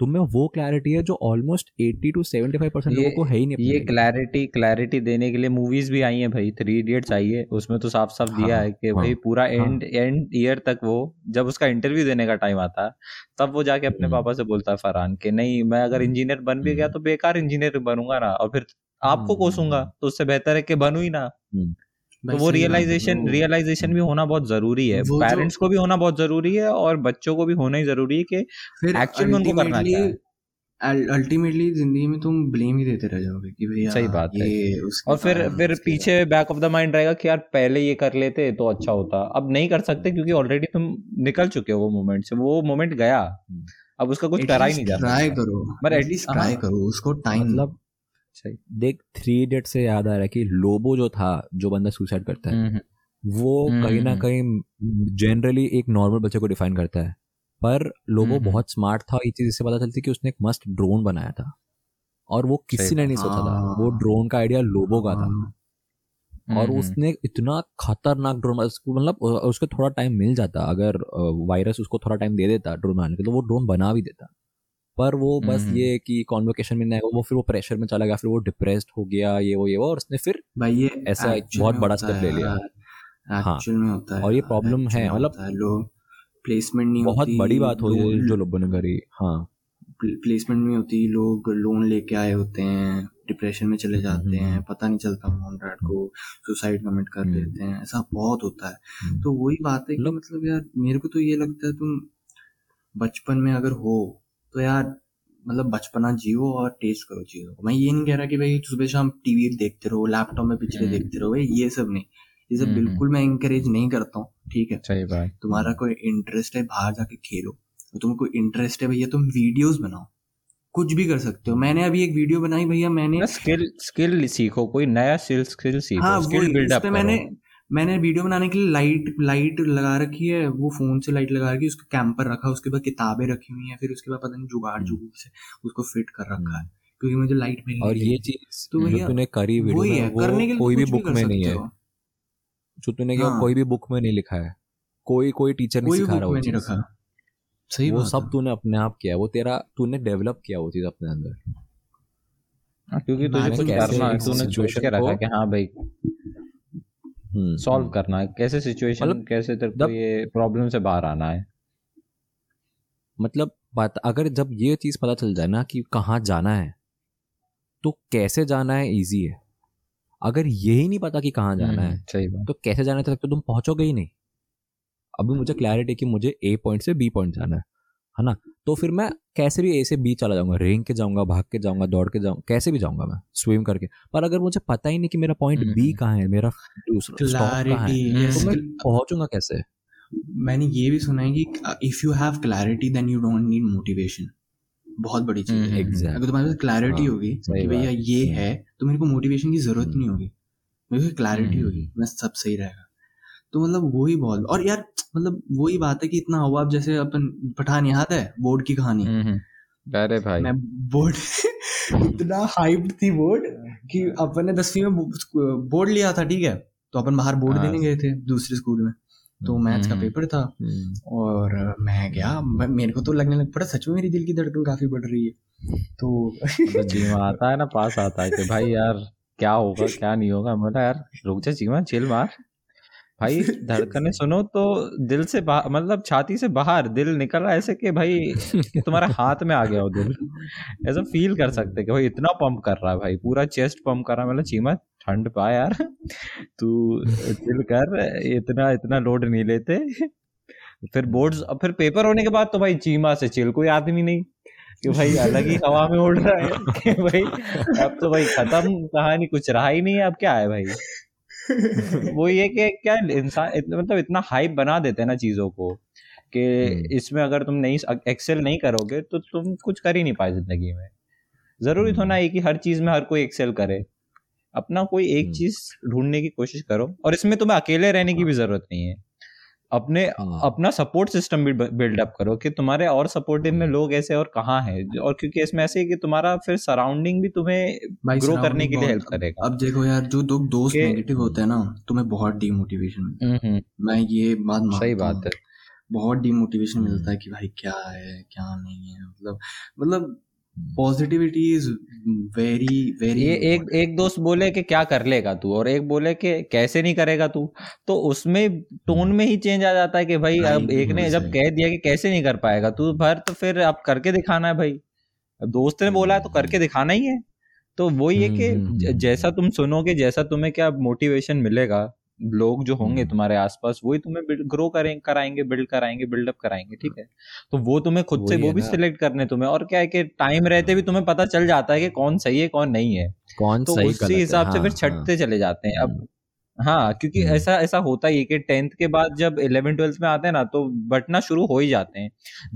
तुम्हें वो क्लैरिटी है जो ऑलमोस्ट अस्सी टू पचहत्तर परसेंट लोगों को है ही नहीं. ये क्लैरिटी क्लैरिटी देने के लिए मूवीज भी आई हैं भाई, थ्री इडियट्स आई है उसमें तो साफ साफ हाँ, दिया है कि भाई पूरा एंड एंड ईयर तक वो जब उसका इंटरव्यू देने का टाइम आता है तब वो जाके अपने पापा से बोलता है फरहान कि नहीं मैं अगर इंजीनियर बन भी गया तो बेकार इंजीनियर बनूंगा ना और फिर आपको कोसूंगा, तो उससे बेहतर है कि बनू ही ना. तो वो रियलाइजेशन रियलाइजेशन भी होना बहुत जरूरी है, पेरेंट्स को भी होना बहुत जरूरी है और बच्चों को भी होना ही जरूरी है कि एक्चुअली उनको करना क्या है. अल्टीमेटली जिंदगी में तुम ब्लेम ही देते रह जाओगे कि भैया सही बात है, और फिर फिर पीछे बैक ऑफ द माइंड रहेगा कि यार पहले ये कर लेते तो अच्छा होता, अब नहीं कर सकते क्योंकि ऑलरेडी तुम निकल चुके हो वो मोमेंट से, वो मोमेंट गया अब उसका कुछ करा ही नहीं जाता. ट्राई करो पर एटलीस्ट ट्राई करो उसको टाइम मतलब देख. थ्री इडियट से याद आ रहा है कि लोबो जो था जो बंदा सुसाइड करता है वो कहीं ना कहीं जनरली एक नॉर्मल बच्चे को डिफाइन करता है, पर लोबो बहुत स्मार्ट था. ये चीज इससे पता चलती कि उसने एक मस्त ड्रोन बनाया था और वो किसी ने नहीं सोचा था, वो ड्रोन का आइडिया लोबो का था और उसने इतना खतरनाक ड्रोन मतलब उसको थोड़ा टाइम मिल जाता अगर वायरस उसको थोड़ा टाइम दे देता ड्रोन बनाने के तो वो ड्रोन बना भी देता, पर वो बस ये कि कॉन्वोकेशन में नहीं वो फिर वो प्रेशर में चला गया, फिर वो डिप्रेस्ड हो गया ये वो ये वो और उसने फिर भाई ये ऐसा बहुत बड़ा स्टेप ले लिया. एक्चुअल में होता है और ये प्रॉब्लम है मतलब प्लेसमेंट नहीं होती, बहुत बड़ी बात हो रही है जो लोगों ने करी. हाँ प्लेसमेंट नहीं होती, लोग लोन लेके आए होते हैं, डिप्रेशन में चले जाते हैं, पता नहीं चलता मॉम डैड को, सुसाइड कमिट कर लेते हैं, ऐसा बहुत होता है. तो वही बात है कि मतलब यार मेरे को तो ये लगता है तुम बचपन में अगर हो तो यार मतलब बचपना जियो और टेस्ट करो चीज़ों को. मैं ये नहीं कह रहा कि भाई सुबह शाम टीवी देखते रहो, लैपटॉप में पिक्चर देखते रहो, भाई ये सब नहीं, ये सब बिल्कुल मैं इंकरेज नहीं करता हूँ. ठीक है सही बात. तुम्हारा कोई इंटरेस्ट है बाहर जाके खेलो, तो तुमको इंटरेस्ट है भैया तुम वीडियोस बनाओ, कुछ भी कर सकते हो. मैंने अभी एक वीडियो बनाई भैया, मैंने स्किल स्किल सीखो, कोई नया स्किल सीखो, स्किल बिल्ड अप. मैंने मैंने वीडियो बनाने के लिए लाइट लाइट लगा रखी है, वो फोन से लाइट लगा रखी है, उसका कैंपर रखा, उसके बाद किताबें रखी हुई हैं, फिर उसके बाद पता नहीं जुगाड़ जुगूर से उसको फिट कर रखा है क्योंकि मुझे लाइट मिली. और ये चीज तो भैया तूने करी वीडियो में वो कोई भी बुक में नहीं है, जो तूने हाँ. कोई भी बुक में नहीं लिखा है, कोई कोई टीचर नहीं सिखा रहा, नहीं रखा। सही वो सब तूने अपने आप किया, वो तेरा तूने डेवलप किया वो चीज अपने अंदर, क्योंकि तुझे कुछ करना है, तूने सिचुएशन के रखा कि हाँ भाई सॉल्व करना है कैसे सिचुएशन, कैसे तेरे को ये प्रॉब्लम से बाहर आना है। मतलब बात अगर जब ये चीज पता चल जाए ना कि कहाँ जाना है तो कैसे जाना है इजी है, अगर यही नहीं पता कि कहाँ जाना है तो कैसे जाना है तक तो तुम पहुंचोगे ही नहीं। अभी मुझे क्लैरिटी कि मुझे ए पॉइंट से बी पॉइंट जाना है है ना, तो फिर मैं कैसे भी ए से बी चला जाऊंगा, रेंग के जाऊंगा, भाग के जाऊंगा, दौड़ के जाऊंगा, कैसे भी जाऊंगा मैं स्विम करके। पर अगर मुझे पता ही नहीं कि मेरा पॉइंट बी कहाँ है, मेरा दूसरा स्टॉप कहाँ है, तो मैं पहुंचूंगा कैसे। मैंने ये भी सुना है कि if you have clarity then you don't need motivation, बहुत बड़ी चीज है। exactly. अगर तुम्हारे पास क्लैरिटी होगी कि भैया ये है तो मेरे को मोटिवेशन की जरूरत नहीं होगी, मेरे को क्लैरिटी होगी, मैं सब सही रहेगा। तो मतलब वही बहुत, और यार मतलब वही बात है कि इतना हुआ। अब जैसे अपन पठान याद है बोर्ड की कहानी, अरे भाई मैं बोर्ड इतना हाइप्ड थी बोर्ड कि अपन ने दसवीं में बोर्ड लिया था, ठीक है, तो अपन बाहर बोर्ड देने गए थे दूसरे स्कूल में, तो मैथ्स का पेपर था और मैं गया, मेरे को तो लगने लग पड़ा सच में मेरी दिल की धड़कन काफी बढ़ रही है, तो जीवा आता है ना पास आता है कि भाई यार क्या होगा क्या नहीं होगा, मतलब यार रुक जा जीवा, चिल मार भाई, धड़कने सुनो तो दिल से बाहर, मतलब छाती से बाहर दिल निकल रहा है ऐसे कि भाई तुम्हारे हाथ में आ गया हो दिल, ऐसा फील कर सकते कि भाई इतना पंप कर रहा है भाई, पूरा चेस्ट पंप कर रहा है। मतलब चीमा ठंड पा यार, तू चिल कर, इतना इतना लोड नहीं लेते। फिर बोर्ड्स, फिर पेपर होने के बाद तो भाई चीमा से चिल कोई आदमी नहीं कि भाई अलग ही हवा में उड़ रहा है भाई, अब तो भाई खत्म कहानी, कुछ रहा ही नहीं है अब, क्या है भाई वो ये कि क्या इंसान इत, मतलब इतना हाइप बना देते हैं ना चीजों को कि इसमें अगर तुम नहीं एक्सेल नहीं करोगे तो तुम कुछ कर ही नहीं पाए जिंदगी में। जरूरी तो ना है कि हर चीज में हर कोई एक्सेल करे, अपना कोई एक चीज ढूंढने की कोशिश करो, और इसमें तुम्हें अकेले रहने की भी जरूरत नहीं है, अपने अपना सपोर्ट सिस्टम भी बिल्डअप करो कि तुम्हारे और सपोर्टिव में लोग ऐसे और कहाँ हैं, और क्योंकि इसमें ऐसे है कि तुम्हारा फिर सराउंडिंग भी तुम्हें ग्रो करने के लिए हेल्प करेगा। अब देखो यार जो दो दोस्त नेगेटिव होते हैं ना, तुम्हें बहुत डीमोटिवेशन मिलता है, मैं ये बात मानता हूं, सही बात है, बहुत डीमोटिवेशन मिलता है कि भाई क्या है क्या नहीं है। मतलब मतलब पॉजिटिविटी इज वेरी वेरी, ये एक एक दोस्त बोले कि क्या कर लेगा तू और एक बोले कि कैसे नहीं करेगा तू, तो उसमें टोन में ही चेंज आ जाता है कि भाई अब एक ने जब कह दिया कि कैसे नहीं कर पाएगा तू भर, तो फिर अब करके दिखाना है भाई, दोस्त ने बोला है तो करके दिखाना ही है। तो वो ये कि जैसा तुम सुनोगे, जैसा तुम्हें क्या मोटिवेशन मिलेगा, लोग जो होंगे तुम्हारे आसपास वही तुम्हें ग्रो करेंगे, कराएंगे, बिल्ड कराएंगे, बिल्डअप कराएंगे, ठीक है, तो वो तुम्हें खुद वो से वो भी सिलेक्ट करने तुम्हें, और क्या है कि टाइम रहते भी तुम्हें पता चल जाता है कि कौन सही है कौन नहीं है, कौन तो सही उसी हिसाब से फिर छटते चले जाते हैं अब। हाँ, क्योंकि ऐसा ऐसा होता ही है कि टेंथ के बाद जब इलेवन ट्वेल्थ में आते हैं ना तो बटना शुरू हो ही जाते हैं,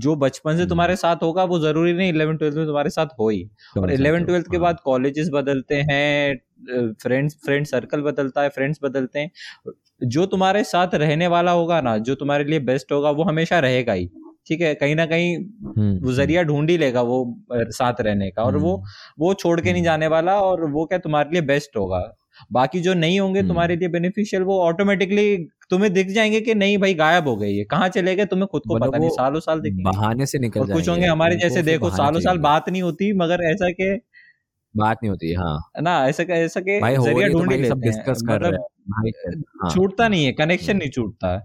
जो बचपन से तुम्हारे साथ होगा वो जरूरी नहीं इलेवन ट्वेल्थ में तुम्हारे साथ हो ही, और इलेवन ट्वेल्थ के बाद कॉलेजेस बदलते हैं, फ्रेंड्स फ्रेंड सर्कल बदलता है, फ्रेंड्स बदलते हैं, जो तुम्हारे साथ रहने वाला होगा ना, जो तुम्हारे लिए बेस्ट होगा वो हमेशा रहेगा ही, ठीक है, कहीं ना कहीं वो जरिया ढूंढ ही लेगा वो साथ रहने का, और वो वो छोड़ के नहीं जाने वाला, और वो क्या तुम्हारे लिए बेस्ट होगा। बाकी जो नहीं होंगे तुम्हारे लिए बेनिफिशियल वो ऑटोमेटिकली तुम्हें दिख जाएंगे कि नहीं भाई गायब हो गई है, कहाँ चले गए तुम्हें खुद को पता नहीं, सालों साल दिखेंगे, बहाने से निकल जाएंगे, कुछ होंगे हमारे जैसे, देखो सालों साल बात नहीं होती मगर ऐसा के बात नहीं होती, हाँ ना, ऐसा के ऐसा के जरिया ढूंढ ही लेते हैं, छूटता नहीं है कनेक्शन, नहीं छूटता है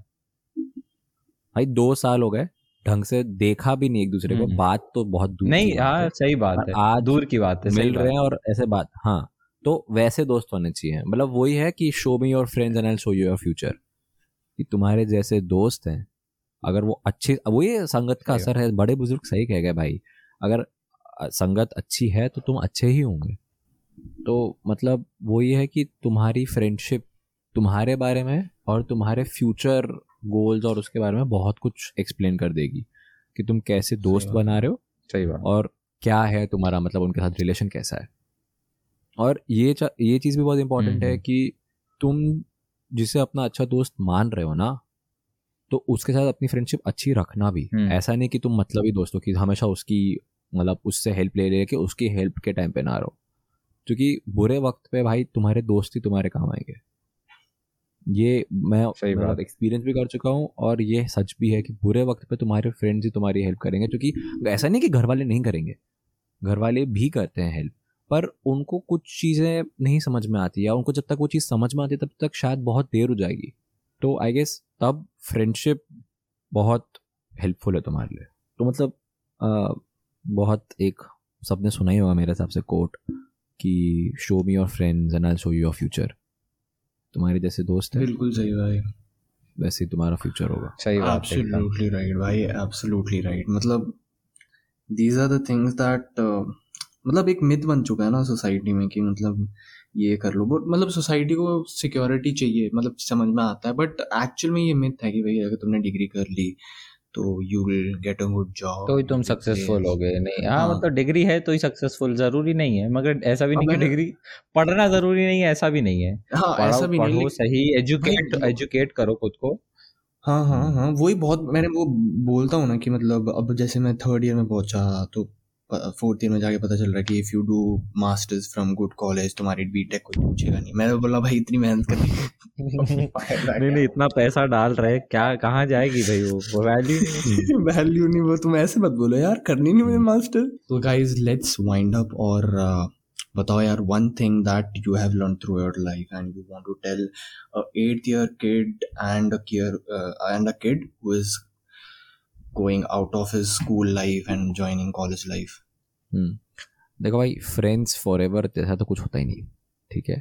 भाई। दो साल हो गए ढंग से देखा भी नहीं एक दूसरे को, बात तो बहुत दूर नहीं, हाँ सही बात है, आज दूर की बात है, मिल रहे हैं और ऐसे बात, हाँ तो वैसे दोस्त होने चाहिए। मतलब वही है कि show me your friends and I will show you your future, कि तुम्हारे जैसे दोस्त हैं अगर वो अच्छे, वही संगत का असर है, बड़े बुजुर्ग सही कह गए भाई, अगर संगत अच्छी है तो तुम अच्छे ही होंगे। तो मतलब वही है कि तुम्हारी फ्रेंडशिप तुम्हारे बारे में और तुम्हारे फ्यूचर गोल्स और उसके बारे में बहुत कुछ एक्सप्लेन कर देगी कि तुम कैसे दोस्त बना रहे हो, सही बात, और क्या है तुम्हारा मतलब उनके साथ रिलेशन कैसा है। और ये ये चीज़ भी बहुत इंपॉर्टेंट है कि तुम जिसे अपना अच्छा दोस्त मान रहे हो ना तो उसके साथ अपनी फ्रेंडशिप अच्छी रखना भी, ऐसा नहीं कि तुम मतलब ही दोस्तों की हमेशा उसकी मतलब उससे हेल्प ले लेके उसकी हेल्प के टाइम पे ना रहो, क्योंकि बुरे वक्त पे भाई तुम्हारे दोस्त ही तुम्हारे काम आएंगे, ये मैं एक्सपीरियंस भी कर चुका हूँ और ये सच भी है कि बुरे वक्त पे तुम्हारे फ्रेंड्स ही तुम्हारी हेल्प करेंगे, क्योंकि ऐसा नहीं कि घर वाले नहीं करेंगे, घर वाले भी करते हैं हेल्प, पर उनको कुछ चीज़ें नहीं समझ में आती या उनको जब तक वो चीज़ समझ में आती तब तक शायद बहुत देर हो जाएगी। तो आई गेस तब फ्रेंडशिप बहुत हेल्पफुल है तुम्हारे लिए। तो मतलब आ, बहुत एक सबने सुना ही होगा मेरे हिसाब से कोट कि show me your friends and I will show you your future. तुम्हारे जैसे दोस्त है बिल्कुल सही भाई, वैसे ही तुम्हारा फ्यूचर होगा। सही बात, एब्सोल्युटली राइट भाई, एब्सोल्युटली राइट। मतलब these are the things that मतलब एक मिथ बन चुका है ना सोसाइटी में कि मतलब ये कर लो, मतलब सोसाइटी को सिक्योरिटी चाहिए, मतलब समझ में आता है, बट एक्चुअल में ये मिथ है कि भाई अगर तुमने डिग्री कर ली तो you will get a good job, तो ही तुम सक्सेसफुल हो गए। नहीं हाँ मतलब डिग्री है तो ही सक्सेसफुल जरूरी नहीं है, मगर ऐसा भी नहीं कि डिग्री पढ़ना जरूरी नहीं है, ऐसा भी नहीं है। हाँ ऐसा भी नहीं, पढ़ो सही, एजुकेट एजुकेट करो खुद को। हाँ हाँ हाँ वही बहुत मैंने वो बोलता हूँ ना कि मतलब अब जैसे मैं थर्ड ईयर में पहुंचा तो फोर्थ ईयर में जाके पता चल रहा है कि if you do masters from good college तुम्हारी बीटेक कोई पूछेगा नहीं। मैंने बोला भाई इतनी मेहनत करनी नहीं नहीं इतना पैसा डाल रहे क्या, कहाँ जाएगी भाई वो वैल्यू वैल्यू नहीं, वो तुम ऐसे मत बोलो यार, करनी नहीं मुझे मास्टर। तो गाइज लेट्स वाइंड अप और बताओ यार one thing that you have learn through your life and you want to tell a eight year kid and a kid and a kid who is going out of his school life and joining college life. hmm. देखो भाई friends forever जैसा तो कुछ होता ही नहीं, ठीक है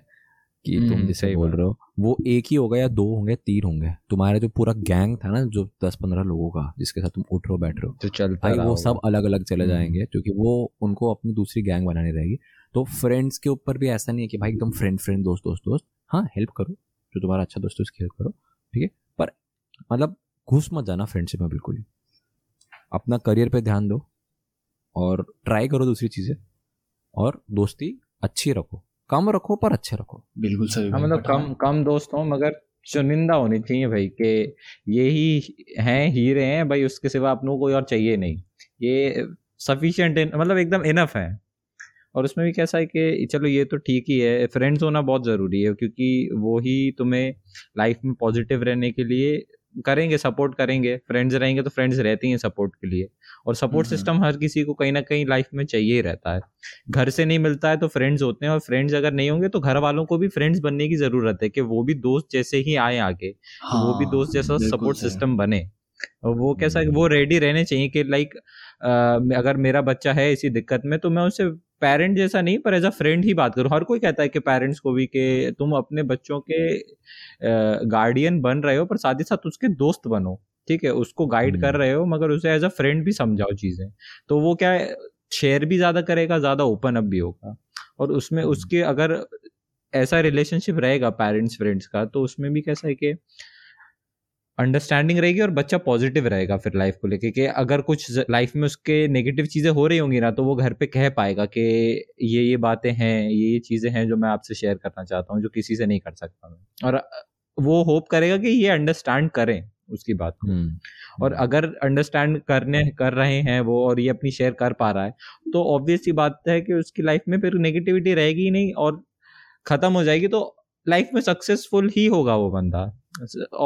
कि hmm. तुम जैसे बोल रहे हो वो एक ही होगा या दो होंगे तीन होंगे, तुम्हारा जो पूरा गैंग था ना जो दस पंद्रह लोगों का जिसके साथ तुम उठ रहे बैठ रहे हो तो चलता भाई वो सब अलग अलग चले hmm. जाएंगे क्योंकि वो उनको अपनी दूसरी गैंग बनानी रहेगी। तो फ्रेंड्स के ऊपर भी ऐसा नहीं है कि भाई एकदम फ्रेंड फ्रेंड दोस्त दोस्त दोस्त हाँ हेल्प करो जो तुम्हारा अच्छा दोस्त है उसकी हेल्प करो, ठीक है, पर मतलब घुस मत जाना फ्रेंडशिप में बिल्कुल। अपना करियर पे ध्यान दो और ट्राई करो दूसरी चीज़ें और दोस्ती अच्छी रखो, कम रखो पर अच्छे रखो। बिल्कुल सही, मतलब कम कम दोस्त हो मगर चुनिंदा होने चाहिए भाई कि ये ही हैं हीरे हैं भाई, उसके सिवा अपनों कोई और चाहिए नहीं, ये सफिशिएंट मतलब एकदम इनफ है। और उसमें भी कैसा है कि चलो ये तो ठीक ही है, फ्रेंड्स होना बहुत ज़रूरी है क्योंकि वो ही तुम्हें लाइफ में पॉजिटिव रहने के लिए करेंगे, सपोर्ट करेंगे। फ्रेंड्स रहेंगे तो फ्रेंड्स रहती हैं सपोर्ट के लिए, और सपोर्ट सिस्टम हर किसी को कहीं ना कहीं लाइफ में चाहिए ही रहता है। घर से नहीं मिलता है तो फ्रेंड्स होते हैं, और फ्रेंड्स अगर नहीं होंगे तो घर वालों को भी फ्रेंड्स बनने की ज़रूरत है कि वो भी दोस्त जैसे ही आए आगे। हाँ, वो भी दोस्त जैसा सपोर्ट सिस्टम बने, वो कैसा वो रेडी रहने चाहिए कि लाइक अगर मेरा बच्चा है इसी दिक्कत में तो मैं उसे पेरेंट जैसा नहीं पर एज अ फ्रेंड ही बात करूँ। हर कोई कहता है कि पेरेंट्स को भी कि तुम अपने बच्चों के गार्डियन बन रहे हो पर साथ ही साथ उसके दोस्त बनो, ठीक है, उसको गाइड कर रहे हो मगर उसे एज अ फ्रेंड भी समझाओ चीज़ें, तो वो क्या शेयर भी ज़्यादा करेगा, ज़्यादा ओपन अप भी होगा। और उसमें उसके अगर ऐसा रिलेशनशिप रहेगा पेरेंट्स फ्रेंड्स का तो उसमें भी कैसा है कि अंडरस्टैंडिंग रहेगी और बच्चा पॉजिटिव रहेगा फिर लाइफ को लेके, कि अगर कुछ लाइफ में उसके नेगेटिव चीज़ें हो रही होंगी ना तो वो घर पे कह पाएगा कि ये ये बातें हैं, ये ये चीज़ें हैं जो मैं आपसे शेयर करना चाहता हूँ जो किसी से नहीं कर सकता मैं, और वो होप करेगा कि ये अंडरस्टैंड करें उसकी बात को। और अगर अंडरस्टैंड करने कर रहे हैं वो और ये अपनी शेयर कर पा रहा है तो ऑब्वियसली बात है कि उसकी लाइफ में फिर नेगेटिविटी रहेगी ही नहीं और ख़त्म हो जाएगी, तो लाइफ में सक्सेसफुल ही होगा वो बंदा।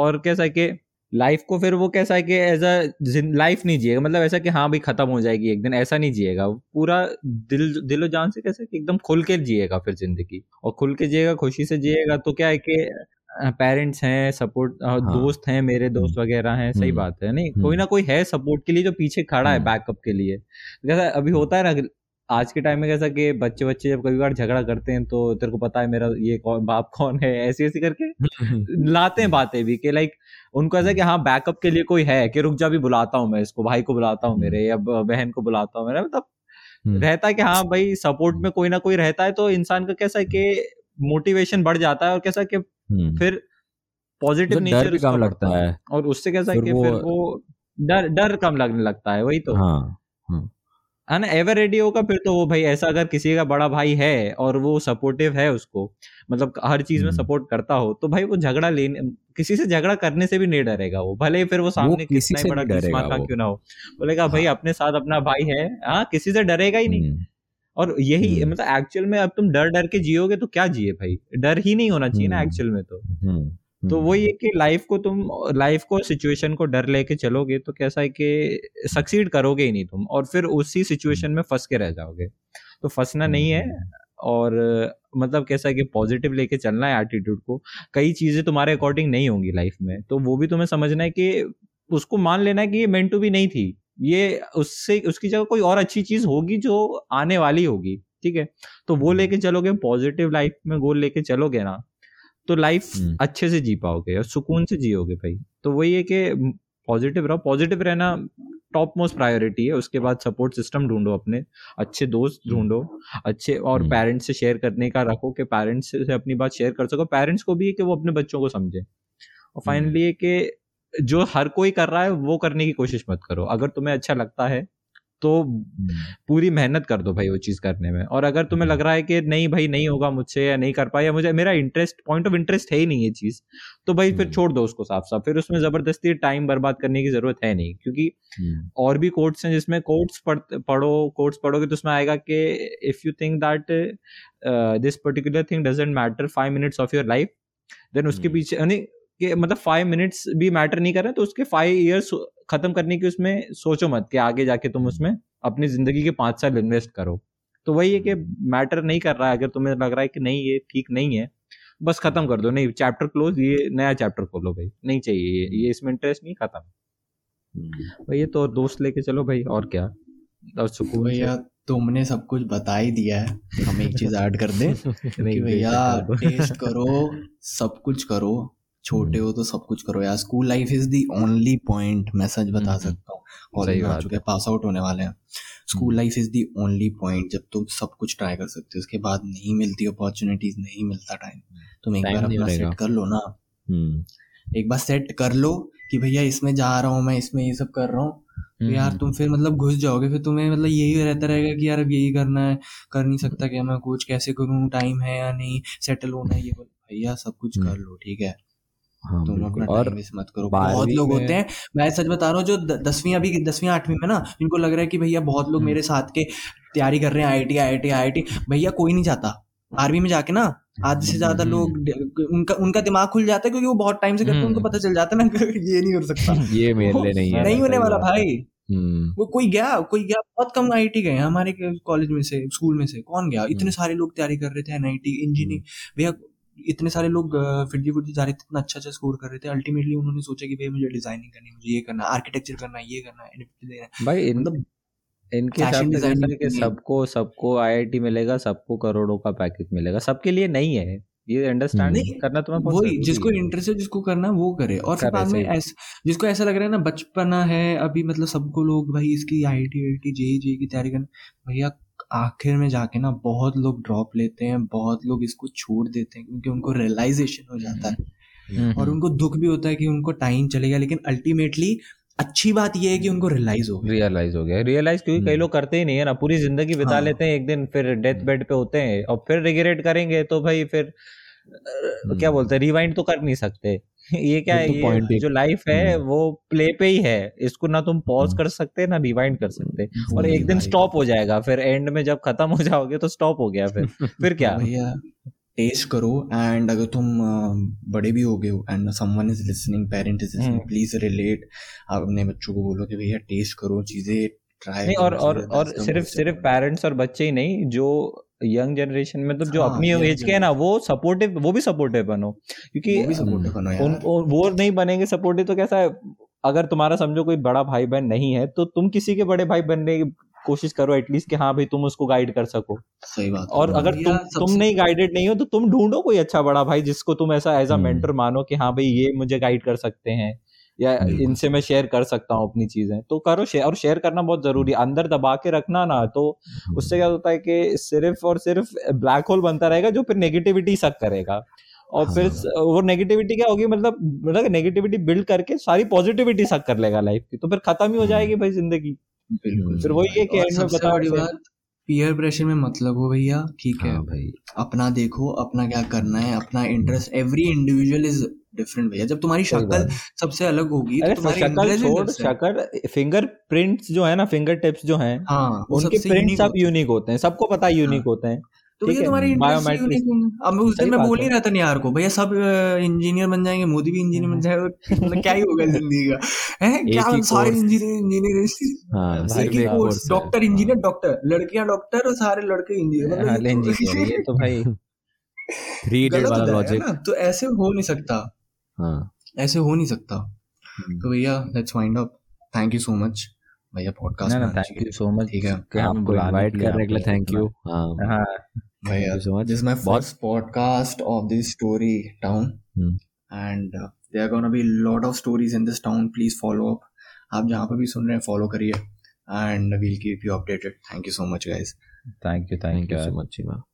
और कैसा है कि लाइफ को फिर वो कैसा है कि एज अ लाइफ नहीं जिएगा, मतलब ऐसा कि हाँ भाई ख़त्म हो जाएगी एक दिन, ऐसा नहीं जिएगा, पूरा दिल दिलो जान से कैसा कि एकदम खुल के जिएगा फिर ज़िंदगी, और खुल के जिएगा खुशी से जिएगा तो क्या है कि पेरेंट्स हैं सपोर्ट, दोस्त हैं मेरे दोस्त वगैरह हैं, सही बात है, नहीं कोई ना कोई है सपोर्ट के लिए जो पीछे खड़ा है बैकअप के लिए। कैसा अभी होता है ना आज के टाइम में कैसा कि बच्चे बच्चे जब कभी बार झगड़ा करते हैं तो तेरे को पता है मेरा ये कौन बाप कौन है, ऐसी ऐसी करके लाते हैं बातें भी कि लाइक उनको ऐसा कि हाँ बैकअप के लिए कोई है कि रुक जा भी बुलाता हूँ मैं इसको, भाई को बुलाता हूँ मेरे या बहन को बुलाता हूँ मेरा, मतलब रहता है कि हाँ भाई सपोर्ट में कोई ना कोई रहता है तो इंसान का कैसा है कि मोटिवेशन बढ़ जाता है और कैसा कि फिर पॉजिटिव नेचर कम लगता है और उससे कैसा कि फिर वो डर डर कम लगने लगता है। वही तो है ना, एवर रेडी होगा फिर तो वो भाई। ऐसा अगर किसी का बड़ा भाई है और वो सपोर्टिव है, उसको मतलब हर चीज में सपोर्ट करता हो तो भाई वो झगड़ा लेने किसी से झगड़ा करने से भी नहीं डरेगा वो, भले फिर वो सामने कितना ही बड़ा दुश्मन का क्यों ना हो, बोलेगा भाई अपने साथ अपना भाई है, हाँ किसी से डरेगा ही नहीं। और यही मतलब एक्चुअल में अब तुम डर डर के जियोगे तो क्या जिए भाई, डर ही नहीं होना चाहिए ना एक्चुअल में तो। तो वो ये कि लाइफ को तुम लाइफ को सिचुएशन को डर लेके चलोगे तो कैसा है कि सक्सीड करोगे ही नहीं तुम, और फिर उसी सिचुएशन में फंस के रह जाओगे। तो फंसना नहीं है, और मतलब कैसा है कि पॉजिटिव लेके चलना है एटीट्यूड को। कई चीज़ें तुम्हारे अकॉर्डिंग नहीं होंगी लाइफ में, तो वो भी तुम्हें समझना है कि उसको मान लेना है कि ये मेंट टू भी नहीं थी, ये उससे उसकी जगह कोई और अच्छी चीज़ होगी जो आने वाली होगी, ठीक है। तो वो लेके चलोगे, पॉजिटिव लाइफ में गोल लेके चलोगे ना, तो लाइफ अच्छे से जी पाओगे और सुकून से जियोगे भाई। तो वही है कि पॉजिटिव रहो, पॉजिटिव रहना टॉप मोस्ट प्रायोरिटी है। उसके बाद सपोर्ट सिस्टम ढूंढो, अपने अच्छे दोस्त ढूंढो, अच्छे, और पेरेंट्स से शेयर करने का रखो कि पेरेंट्स से अपनी बात शेयर कर सको, पेरेंट्स को भी है कि वो अपने बच्चों को समझे। और फाइनली है कि जो हर कोई कर रहा है वो करने की कोशिश मत करो, अगर तुम्हें अच्छा लगता है तो पूरी मेहनत कर दो भाई वो चीज़ करने में, और अगर तुम्हें लग रहा है कि नहीं भाई नहीं होगा मुझसे, या नहीं कर पाया, या मुझे मेरा इंटरेस्ट पॉइंट ऑफ इंटरेस्ट है ही नहीं ये चीज़, तो भाई फिर छोड़ दो उसको साफ साफ। फिर उसमें ज़बरदस्ती टाइम बर्बाद करने की ज़रूरत है नहीं, क्योंकि और भी कोर्ट्स हैं जिसमें कोर्ट्स पढ़ो, कोर्ट्स पढ़ोगे तो उसमें आएगा कि if you think that this particular thing doesn't matter five minutes of your life, then उसके पीछे यानी कि मतलब फाइव मिनट्स भी मैटर नहीं कर रहे, तो उसके फाइव ईयर्स खत्म करने की उसमें सोचो मत कि आगे जाके तुम उसमें अपनी जिंदगी के पांच साल इन्वेस्ट करो। तो वही है कि मैटर नहीं कर रहा है, अगर तुम्हें लग रहा है कि नहीं ये ठीक नहीं है, बस खत्म कर दो, नहीं चैप्टर क्लोज, ये नया चैप्टर खोलो भाई, नहीं चाहिए ये, ये इसमें इंटरेस्ट नहीं, खत्म भाई। तो दोस्त लेके चलो भाई, और क्या। और सुकून भैया तुमने सब कुछ बता ही दिया है, हम एक चीज ऐड कर दें कि भैया टेस्ट करो, सब कुछ करो, छोटे हो तो सब कुछ करो यार। School life is the only point, मैं सच बता सकता हूँ, और चुके पास आउट होने वाले हैं। School life is the only point जब तुम सब कुछ ट्राई कर सकते हो, उसके बाद नहीं मिलती अपॉर्चुनिटीज, नहीं मिलता टाइम। तुम एक बार अपना सेट कर लो ना, एक बार सेट कर लो कि भैया इसमें जा रहा हूँ मैं, इसमें ये सब कर रहा हूँ, तो यार तुम फिर मतलब घुस जाओगे, फिर तुम्हें मतलब यही रहता रहेगा कि यार अब यही करना है, कर नहीं सकता क्या मैं कुछ, कैसे करूँ, टाइम है या नहीं, सेटल होना है ये, भैया सब कुछ कर लो, ठीक है। हाँ, और मत करो, बहुत लोग होते हैं, मैं सच बता रहा हूँ, जो दसवीं अभी दसवीं आठवीं में ना, जिनको लग रहा है कि भैया बहुत लोग मेरे साथ के तैयारी कर रहे हैं I I T I I T I I T, भैया कोई नहीं जाता। आर्मी में जाके ना आधे से ज्यादा लोग, उनका उनका दिमाग खुल जाता है, क्योंकि वो बहुत टाइम से करते हैं, उनको पता चल जाता है ना ये नहीं हो सकता, ये मेरे नहीं नहीं होने वाला भाई। वो कोई गया कोई गया बहुत कम आई आई टी गए हमारे कॉलेज में से, स्कूल में से कौन गया, इतने सारे लोग तैयारी कर रहे थे, एन आई टी इंजीनियरिंग, भैया इतने सारे लोग फिरजी फुर्जी जा रहे थे, इतना अच्छा अच्छा स्कोर कर रहे थे। अल्टीमेटली उन्होंने सोचा कि भाई मुझे डिजाइनिंग करनी है, मुझे ये करना है, आर्किटेक्चर करना है, ये करना है, एनएफटी देना है भाई। इन, मतलब इनके हिसाब से सबको सबको आई आई टी मिलेगा, सबको करोड़ों का पैकेज मिलेगा, सबके लिए नहीं है ये, अंडरस्टैंड करना तुम्हें, वही जिसको इंटरेस्ट है, जिसको करना है वो करे। और बाद में ऐसा जिसको ऐसा लग रहा है ना बचपना है अभी, मतलब सबको लोग भाई इसकी I I T I I T JEE JEE की तैयारी करना, भैया आखिर में जाके ना बहुत लोग ड्रॉप लेते हैं, बहुत लोग इसको छोड़ देते हैं, क्योंकि उनको रियलाइजेशन हो जाता है और उनको दुख भी होता है कि उनको टाइम चले गया। लेकिन अल्टीमेटली अच्छी बात यह है कि उनको रियलाइज हो गया रियलाइज हो गया रियलाइज क्योंकि कई लोग करते ही नहीं है ना, पूरी जिंदगी बिता हाँ। लेते हैं, एक दिन फिर डेथ बेड पे होते हैं और फिर रिग्रेट करेंगे, तो भाई फिर क्या बोलते हैं, रिवाइंड तो कर नहीं सकते। ये क्या है, ये जो लाइफ है वो प्ले पे ही है, इसको ना तुम पॉज कर सकते ना रिवाइंड कर सकते, और एक दिन स्टॉप हो जाएगा, फिर एंड में जब खत्म हो जाओगे तो स्टॉप हो गया, फिर फिर क्या। भैया टेस्ट करो, एंड अगर तुम बड़े भी हो गए हो and someone is listening, parent is listening, please relate, अपने बच्चों को बोलो कि भैया टेस्ट करो चीजें, ट्राई। और और सिर्फ सिर्फ पेरेंट्स और बच्चे ही नहीं, जो यंग जनरेशन में तो जो हाँ, अपनी एज के है ना, वो सपोर्टिव, वो भी सपोर्टिव बनो, क्योंकि वो, वो नहीं बनेंगे सपोर्टिव तो कैसा है, अगर तुम्हारा समझो कोई बड़ा भाई बहन नहीं है तो तुम किसी के बड़े भाई बनने की कोशिश करो एटलीस्ट कि हाँ भाई तुम उसको गाइड कर सको। सही बात। और अगर तुम तुम नहीं गाइडेड नहीं हो तो तुम ढूंढो कोई अच्छा बड़ा भाई जिसको तुम ऐसा एज अ मेंटर मानो कि हाँ भाई ये मुझे गाइड कर सकते हैं, या इनसे मैं शेयर कर सकता हूँ अपनी चीजें, तो करो शेयर। और शेयर करना बहुत जरूरी है, अंदर दबा के रखना ना तो उससे क्या होता है कि सिर्फ और सिर्फ ब्लैक होल बनता रहेगा जो फिर नेगेटिविटी सक करेगा, और हाँ। फिर वो नेगेटिविटी क्या होगी, मतलब मतलब नेगेटिविटी बिल्ड करके सारी पॉजिटिविटी सक कर लेगा लाइफ की, तो फिर खत्म ही हो जाएगी भाई जिंदगी। फिर वही है कि पीयर प्रेशर में मतलब हो भैया, ठीक है भाई, अपना देखो, अपना क्या करना है, अपना interest, every individual is different भैया। जब तुम्हारी शक्ल सबसे अलग होगी, फिंगर प्रिंट्स जो है ना, फिंगर टिप्स जो है, हाँ, उनके प्रिंट्स सब यूनिक होते हैं, सबको पता है यूनिक होते हैं, तो भैया तुम्हारी अब उस दिन मैं बोल नहीं रहा था निहार को, भैया सब इंजीनियर बन जाएंगे, मोदी भी इंजीनियर बन जाएगा, क्या ही होगा जिंदगी का, हैं क्या सारे engineer engineer doctor engineer doctor लड़कियां डॉक्टर और सारे लड़के इंजीनियर, तो भाई थ्री इडियट वाला लॉजिक तो ऐसे हो नहीं सकता, ऐसे हो नहीं सकता। तो भैया let's wind up, thank you so much भैया पॉडकास्ट में, थैंक यू सो मच, ठीक है आपको इनवाइट करने के लिए थैंक यू। हां भैया this is my first podcast of this story town and there gonna be lot of stories in this town, please follow up, आप जहां पर भी सुन रहे हैं फॉलो करिए and we will keep you updated. Thank you so much guys, thank you thank you so much.